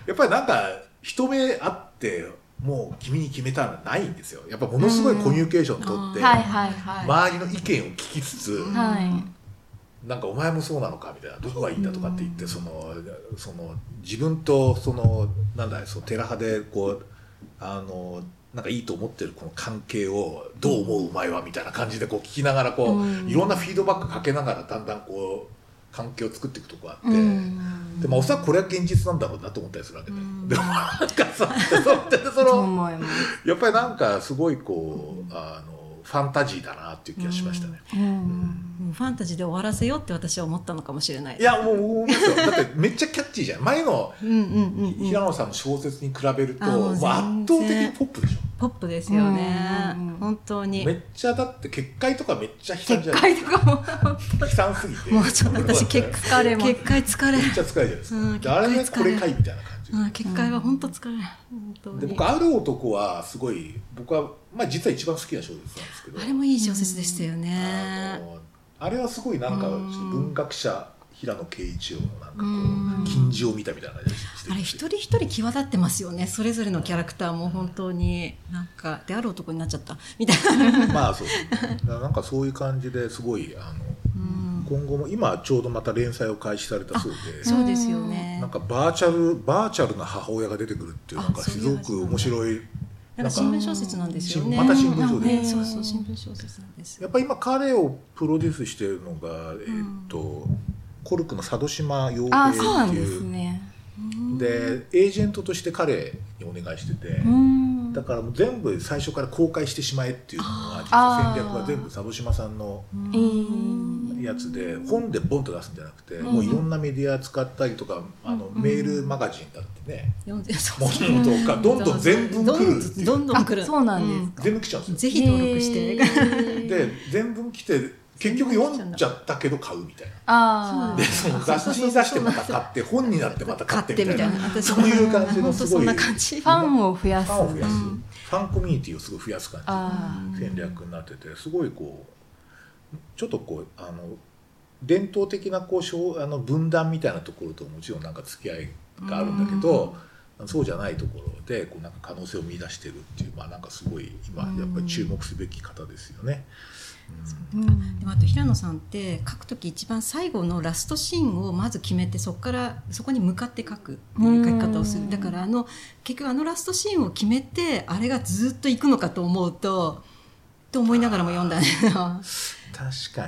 やっぱりなんか一目会ってもう君に決めたらないんですよやっぱものすごいコミュニケーション取って、うんはいはいはい、周りの意見を聞きつつ、はい、なんかお前もそうなのかみたいなどこがいいんだとかって言って、うん、そのその自分とそのなんだそのテラハでこうあのなんかいいと思ってるこの関係をどう思うお前はみたいな感じでこう聞きながらこう、うん、いろんなフィードバックかけながらだんだんこう関係を作っていくとこがあって、うん、でまあおそらくこれは現実なんだろうなと思ったりするわけで、うん、でもなんかさそのやっぱりなんかすごいこう、うん、あのファンタジーだなっていう気がしましたね、うんうんうん、ファンタジーで終わらせようって私は思ったのかもしれない。いやもう思いますよだってめっちゃキャッチーじゃん前の平野さんの小説に比べるともう圧倒的にポップでしょ。ポップですよね、うんうんうん、本当にめっちゃだって結界とかめっちゃ悲惨じゃないですか。結界とかも悲惨すぎてもうちょっと私結界疲れめっちゃ疲れじゃないですか、うん、であれねこれかいみたいな感じ。うん、結界は本当疲れない、うん、で僕ある男はすごい僕は、まあ、実は一番好きな小説なんですけどあれもいい小説でしたよね。 あの、あれはすごいなんか文学者平野啓一郎のなんかこう金字を見たみたいな感じしてて、あれ一人一人際立ってますよね。それぞれのキャラクターも本当になんかである男になっちゃったみたいなまあそうなんかそういう感じですごいあの今後も今ちょうどまた連載を開始されたそうで、そうですよね。なんかバーチャルバーチャルな母親が出てくるっていうなんかすごく面白い。なんか新聞小説なんですよね。また新聞小説、ね、そうそう新聞小説なんです。やっぱり今彼をプロデュースしているのが、うん、えー、とコルクの佐渡島洋平っていう。あ、そうなんですね。でエージェントとして彼にお願いしてて、うん、だからもう全部最初から公開してしまえっていうのが実は戦略が全部佐渡島さんのやつで、本でボンと出すんじゃなくて、うん、もういろんなメディア使ったりとか、あの、うん、メールマガジンだってね、うん、ものとかどんどん全文来るっていう、どんどん来る、そうなんです、全部来ちゃうんですよ。ぜひ登録してで全文来て結局読んじゃったけど買うみたいな。あでその雑誌に出してまた買って本になってまた買ってみたいな、そういう感じのすごいファンを増やす、ファンを増やす、うん、ファンコミュニティをすごい増やす感じの戦略になってて、すごいこうちょっとこうあの伝統的なこうあの分断みたいなところともちろんなんか付き合いがあるんだけど、うん、そうじゃないところでこうなんか可能性を見出してるっていう、まあなんかすごい今やっぱり注目すべき方ですよね。うん、でもあと平野さんって書くとき一番最後のラストシーンをまず決めて、そこからそこに向かって書くっていう書き方をする。だからあの結局あのラストシーンを決めてあれがずっといくのかと思うとと思いながらも読んだんですよ。確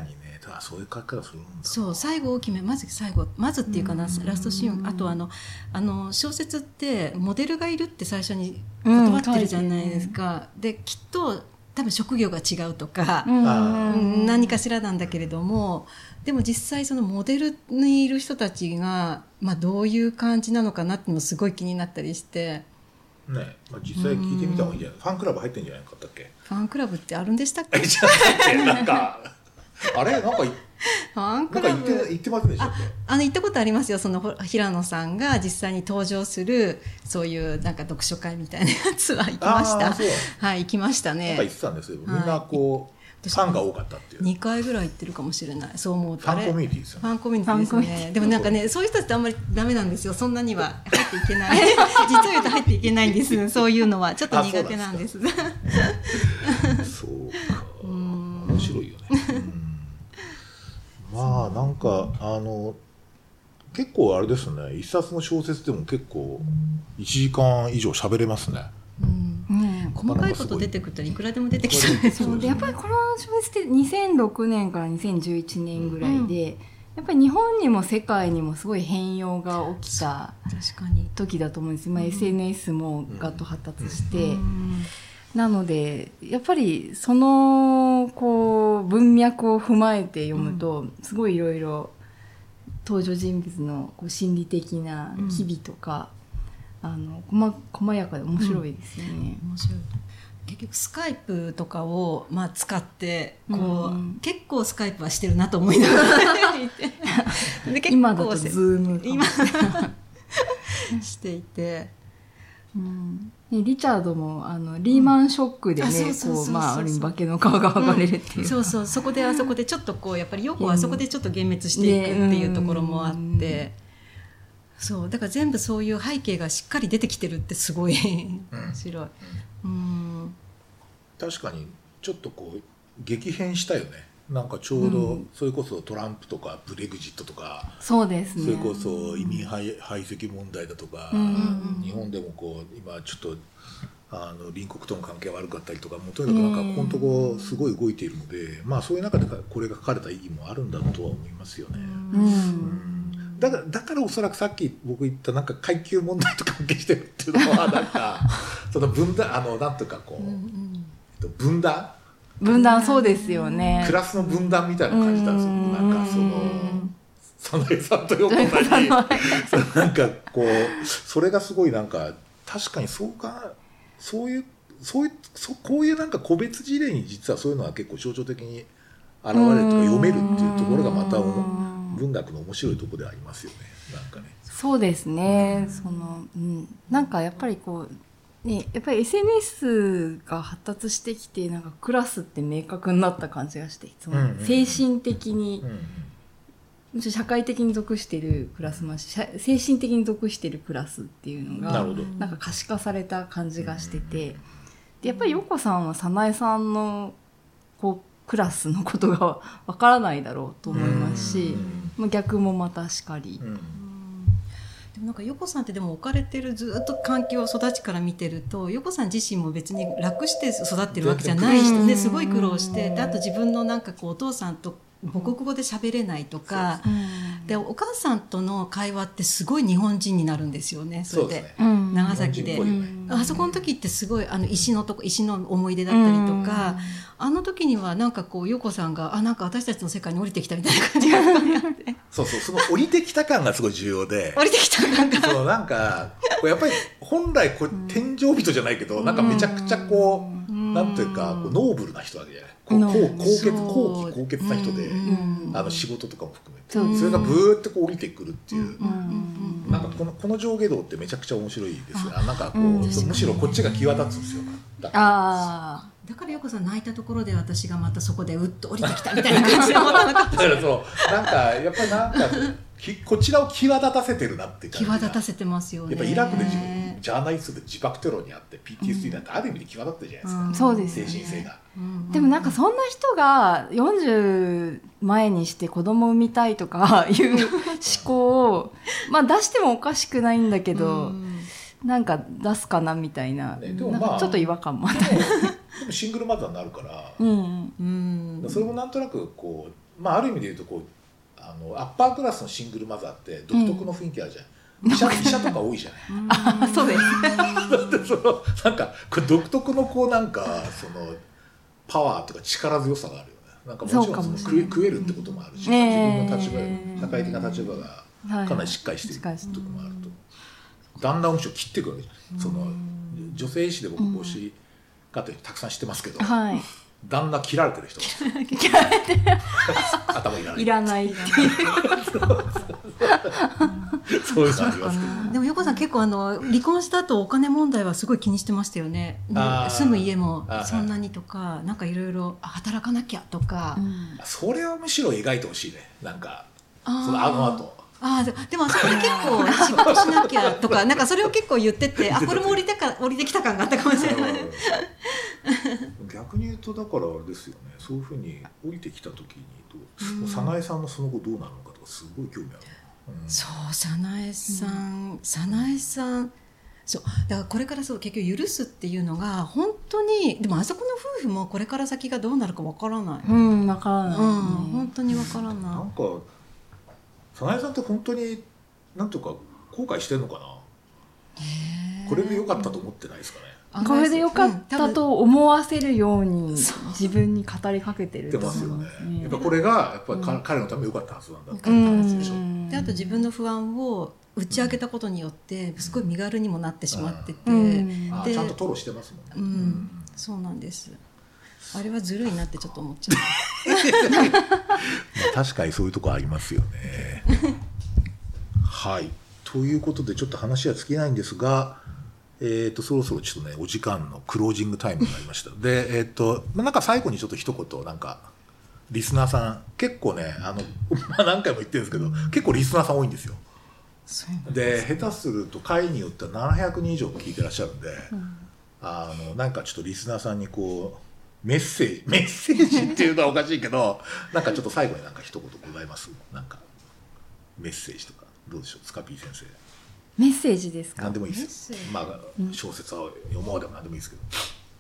かにね。あ、そういう書き方するんだ。そう最後を決め、まず最後まずっていうかな、ラストシーンを、あとあのあの小説ってモデルがいるって最初に断ってるじゃないですか、うん、できっと多分職業が違うとか、うん、何かしらなんだけれども、でも実際そのモデルにいる人たちが、まあ、どういう感じなのかなってのすごい気になったりして、ね、まあ、実際聞いてみた方がいいんじゃない、うん、ファンクラブ入ってんじゃないかったっけ、ファンクラブってあるんでしたっけなんかあれなんかファンクラブ行ってますでしょ。ああの行ったことありますよ。その平野さんが実際に登場するそういうなんか読書会みたいなやつは行きました。はい行きましたね。なんか行ってたんですよ。みんなこうファンが多かったっていう。にかいぐらい行ってるかもしれない。そう思うとあれファンコミュニティですよね。ファンコミュニティですね。でもなんかねそういう人たちってあんまりダメなんですよ。そんなには入っていけない。実は言うと入っていけないんです。そういうのはちょっと苦手なんです。そうか。面白いよね。まあなんかあの結構あれですね、一冊の小説でも結構いちじかん以上喋れますね、うんうん、細かいこと出てくったらいくらでも出てきちゃうでそうで、やっぱりこの小説ってにせんろくねんからにせんじゅういちねんぐらいで、うん、やっぱり日本にも世界にもすごい変容が起きた時だと思うんです、まあ、エスエヌエス もガッと発達して、うんうん、なのでやっぱりそのこう文脈を踏まえて読むと、うん、すごいいろいろ登場人物のこう心理的な機微とか、うん、あの細、細やかで面白いですよね、うん、面白い。結局スカイプとかを、まあ、使ってこう、うん、結構スカイプはしてるなと思いながらで今だとズームかもしていて、うん、リチャードもあのリーマンショックでね、こうまあある意味化けの皮が剥がれるっていう、うん、そうそう、そこであそこでちょっとこうやっぱりよくあそこでちょっと幻滅していくっていうところもあって、うんね、うん、そうだから全部そういう背景がしっかり出てきてるってすごい面白い、うんうん、確かにちょっとこう激変したよね。なんかちょうどそれこそトランプとかブレグジットとか、うん、そうですね、それこそ移民排斥問題だとか、うんうんうん、日本でもこう今ちょっとあの隣国との関係が悪かったりとか、もうとにかくなんかこのとこすごい動いているので、うん、まあそういう中でこれが書かれた意義もあるんだとは思いますよね、うんうん、だからだからおそらくさっき僕言ったなんか階級問題と関係してるっていうのはなんかその分断、あのなんとかこう、うんうん、分断分断、そうですよね、クラスの分断みたいな感じだんですよ。なんかその早苗さんと横田になんかこうそれがすごいなんか確かにそうか、そういうそういうそこういうなんか個別事例に実はそういうのは結構象徴的に現れるとか読めるっていうところがまた文学の面白いところでありますよね。なんかね、そうですね、その、うん、なんかやっぱりこうね、やっぱり エスエヌエス が発達してきてなんかクラスって明確になった感じがして、いつも精神的に社会的に属しているクラスも精神的に属しているクラスっていうのが な, なんか可視化された感じがしてて、でやっぱり陽子さんは早苗さんのこうクラスのことがわからないだろうと思いますし、まあ、逆もまたしかり、うん、でもなんか陽子さんってでも置かれてるずっと環境育ちから見てると、陽子さん自身も別に楽して育ってるわけじゃない人ですごい苦労して、であと自分のなんかこうお父さんと母国語で喋れないとか、うん、でお母さんとの会話ってすごい日本人になるんですよね。それで、そうですね、長崎で、うん、あそこの時ってすごいあの石のとこ石の思い出だったりとか、うん、あの時にはなんかこう陽子さんがあなんか私たちの世界に降りてきたみたいな感じがあってそうそう、その降りてきた感がすごい重要で降りてきた感がそのなんかこうやっぱり本来こう天井人じゃないけど、うん、なんかめちゃくちゃこう、うん、なんていうかこうノーブルな人だけじゃない、こう高血高気高血な人で、うんうん、あの仕事とかも含めて、うん、それがブーってこう降りてくるっていう、うん、なんかこのこの上下動ってめちゃくちゃ面白いですね。なんかこう、うん、むしろこっちが際立つんですよ。だから、あだから陽子さん泣いたところで私がまたそこでうっと降りてきたみたいな感じがまたなかった。だからそうなんかやっぱりなんかこちらを際立たせてるなって感じが。際立たせてますよね。やっぱイラクで自分ジャーナリストで自爆テロにあって ピーティーエスディー なんてある意味で際立ってるじゃないですか。うん、そうですね。精神性が。でもなんかそんな人がよんじゅうまえにして子供を産みたいとかいう思考をまあ出してもおかしくないんだけど、なんか出すかなみたいな、ね、でも、まあ、なんかちょっと違和感もあったり、ね、でもシングルマザーになるから、うんうん、それもなんとなくこう、まあ、ある意味で言うとこうあのアッパークラスのシングルマザーって独特の雰囲気あるじゃん、うん医者、 医者とか多いじゃない。あ、そうです。だってそのなんかこれ独特のこうなんかそのパワーとか力強さがあるよね。なんかもちろんその 食, 食えるってこともあるし、ね、自分の立場、社会的な立場がかなりしっかりしているところもあると、はい、だんだんむしろ切っていくわけじゃん。その女性医師で僕母子家庭たくさん知ってますけど、はい、だんだん切られてる人が切られて頭いらないいらないってそういう感じますけど、でも陽子さん結構あの離婚した後お金問題はすごい気にしてましたよね。住む家もそんなにとかなんかいろいろ働かなきゃとか、うん、それをむしろ描いてほしいね。なんかあそのあの後あでもあそこで結構仕事しなきゃとかなんかそれを結構言っててあこれも降りてか降りてきた感があったかもしれない逆に言うとだからあれですよね。そういうふうに降りてきた時にどう早苗さんのその後どうなるのかとかすごい興味ある。うん、そう早苗さん早苗さんそうだからこれからそう結局許すっていうのが本当にでもあそこの夫婦もこれから先がどうなるかわからない、うん、わからない、うん、本当にわからない。なんか早苗さんって本当になんとか後悔してるのかな。これで良かったと思ってないですかね。これで良かったと思わせるように自分に語りかけてると思いますね。ますよね。やっぱこれがやっぱり彼のために良かったはずなんだって話でしょ。であと自分の不安を打ち明けたことによってすごい身軽にもなってしまってて、うん、であちゃんとトロしてますもんね、うんうん、そうなんです。あれはずるいなってちょっと思っちゃう確かにそういうとこありますよねはいということでちょっと話は尽きないんですがえー、とそろそろちょっとねお時間のクロージングタイムになりましたで、えーとまあ、なんか最後にちょっと一言なんかリスナーさん結構ねあの、まあ、何回も言ってるんですけど結構リスナーさん多いんですよ。そうで下手すると会によってはななひゃくにん以上も聞いてらっしゃるんで、うん、あのなんかちょっとリスナーさんにこうメッセージメッセージっていうのはおかしいけどなんかちょっと最後になんか一言ございます。なんかメッセージとかどうでしょう。スカピー先生メッセージですか。何でもいいですよ、まあ、小説を読もうでも何でもいいですけど、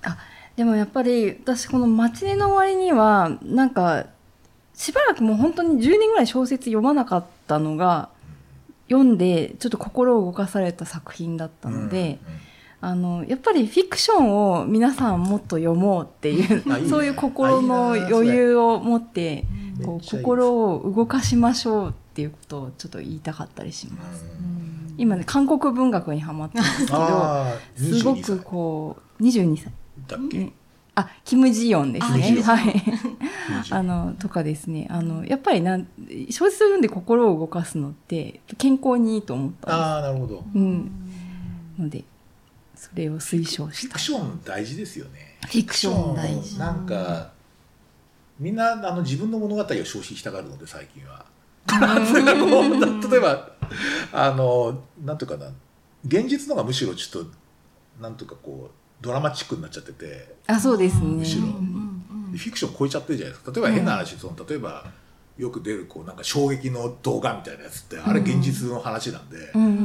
うん、あでもやっぱり私この町根の割にはなんかしばらくもう本当にじゅうねんぐらい小説読まなかったのが、うん、読んでちょっと心を動かされた作品だったので、うんうん、あのやっぱりフィクションを皆さんもっと読もうっていう、うん、そういう心の余裕を持ってこう心を動かしましょうっていうことをちょっと言いたかったりします、うん今ね韓国文学にハマってるんですけどすごくこうにじゅうにさいだっけあキム・ジヨンですねはいあのとかですねあのやっぱりなん小説を読んで心を動かすのって健康にいいと思ったんです。ああなるほど、うん、のでそれを推奨した。フィクション大事ですよね。フィクション大事。なんかみんなあの自分の物語を消費したがるので最近は例えばあのなんていうかな、現実のがむしろちょっとなんとかこうドラマチックになっちゃってて、あ、そうですね、むしろ、うんうんうん、フィクション超えちゃってるじゃないですか。例えば変な話、うん、その例えばよく出るこうなんか衝撃の動画みたいなやつって、あれ現実の話なんで、うんうんう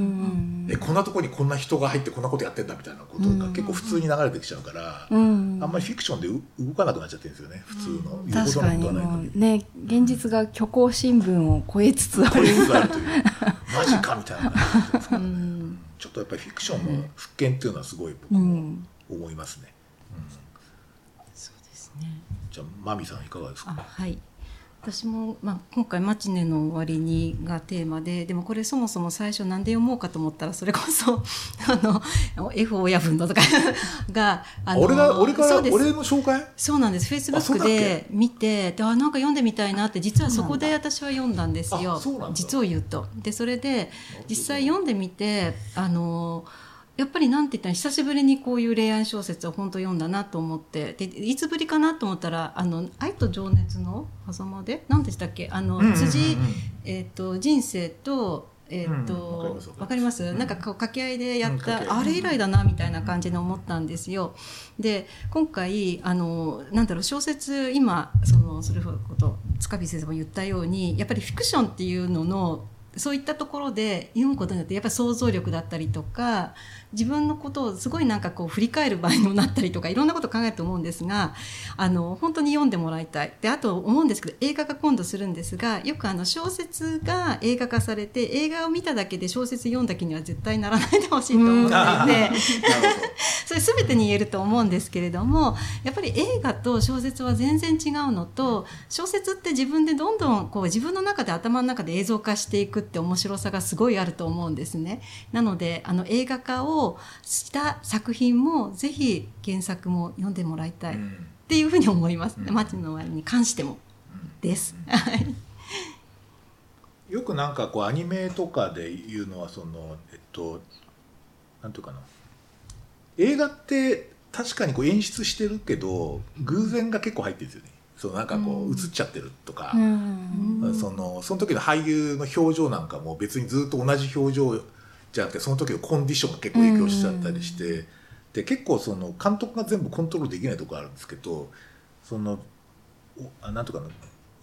ん、えこんなとこにこんな人が入ってこんなことやってんだみたいなことが結構普通に流れてきちゃうから、うんうん、あんまりフィクションで動かなくなっちゃってるんですよね、普通の、うん、言うことなんて言わない限り、ね、現実が虚構新聞を超えつつある、超えつつあるというマジかみたいな感じですけどね、うん、ちょっとやっぱりフィクションの復権っていうのはすごい僕も思いますね、うんうん、そうですね。じゃあマミさんいかがですか。あ、はい、私も、まあ、今回マチネの終わりにがテーマで、でもこれそもそも最初なんで読もうかと思ったら、それこそあの F 親分だとかがあの 俺, が 俺, から俺の紹介、そうなんです。 Facebook で見て、であなんか読んでみたいなって、実はそこで私は読んだんですよ、実を言うと。でそれで実際読んでみて、あのやっぱりなんて言ったら久しぶりにこういう恋愛小説を本当読んだなと思って、でいつぶりかなと思ったら、あの愛と情熱の狭間で何でしたっけ、あの、うんうんうん、辻、えー、と人生とえーとうん、分かります、うん、なんかこう掛け合いでやった、うん、あれ以来だなみたいな感じで思ったんですよ。で今回あのなんだろう、小説今 そ, のそれほど塚地先生も言ったように、やっぱりフィクションっていうののそういったところで読むことによって、やっぱり想像力だったりとか、自分のことをすごいなんかこう振り返る場合にもなったりとか、いろんなことを考えると思うんですが、あの本当に読んでもらいたい。であと思うんですけど、映画化今度するんですが、よくあの小説が映画化されて、映画を見ただけで小説読んだ気には絶対ならないでほしいと思っていてそれ全てに言えると思うんですけれども、やっぱり映画と小説は全然違うのと、小説って自分でどんどんこう自分の中で頭の中で映像化していくって面白さがすごいあると思うんですね。なのであの映画化をした作品もぜひ原作も読んでもらいたいっていうふうに思います、うん、マチの割に関してもです、うん、よくなんかこうアニメとかで言うのはそのえっとなんていうかな、映画って確かにこう演出してるけど偶然が結構入ってるんですよね。そうなんかこう映っちゃってるとか、うん、その、その時の俳優の表情なんかも別にずっと同じ表情じゃなくて、その時のコンディションが結構影響しちゃったりして、うん、で結構その監督が全部コントロールできないところあるんですけど、そのなんとかな、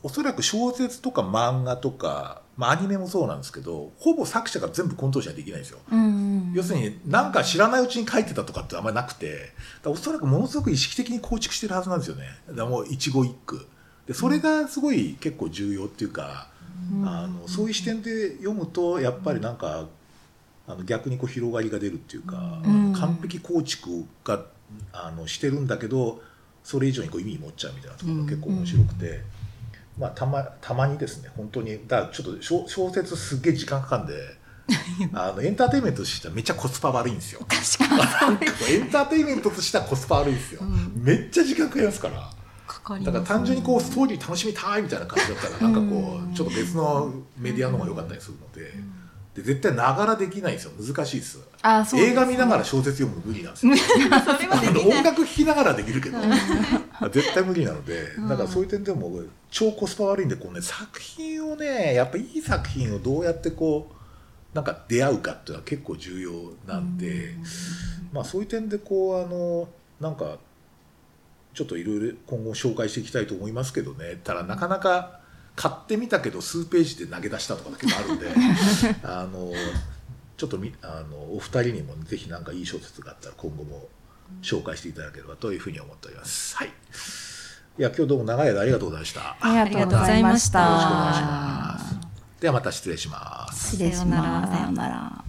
おそらく小説とか漫画とか、まあ、アニメもそうなんですけど、ほぼ作者が全部コントロールしないといけないんですよ、うんうんうん、要するに何か知らないうちに書いてたとかってあんまりなくて、おそらくものすごく意識的に構築してるはずなんですよね。だからもう一語一句で、それがすごい結構重要っていうか、うん、あのそういう視点で読むとやっぱりなんかあの逆にこう広がりが出るっていうか、うん、完璧構築があのしてるんだけど、それ以上にこう意味持っちゃうみたいなところが結構面白くて、うんうん、まあ、た, またまにですね、本当にだからちょっと 小, 小説すっげえ時間かかるんであのエンターテインメントとしてはめっちゃコスパ悪いんですよ確かにエンターテインメントとしてはコスパ悪いんですよ、うん、めっちゃ時間かかりますから、かかります、ね、だから単純にこうストーリー楽しみたいみたいな感じだったらなんかこうちょっと別のメディアの方が良かったりするの で,、うん、で絶対ながらできないんですよ、難しいです。あ、そうです、ね、映画見ながら小説読むの無理なんですよそれはできない音楽聴きながらできるけど絶対無理なので、だからそういう点でも超コスパ悪いんで、こうね、作品をね、やっぱいい作品をどうやってこうなんか出会うかっていうのは結構重要なんで、うん、まあそういう点でこうあのなんかちょっといろいろ今後紹介していきたいと思いますけどね。ただなかなか買ってみたけど数ページで投げ出したとかだけもあるんであのちょっとみあのお二人にもぜひなんかいい小説があったら今後も紹介していただければというふうに思っております。はい。いや、今日どうも長い間ありがとうございました。ありがとうございました。よろしくお願いします。ではまた失礼します。失礼します。さようなら。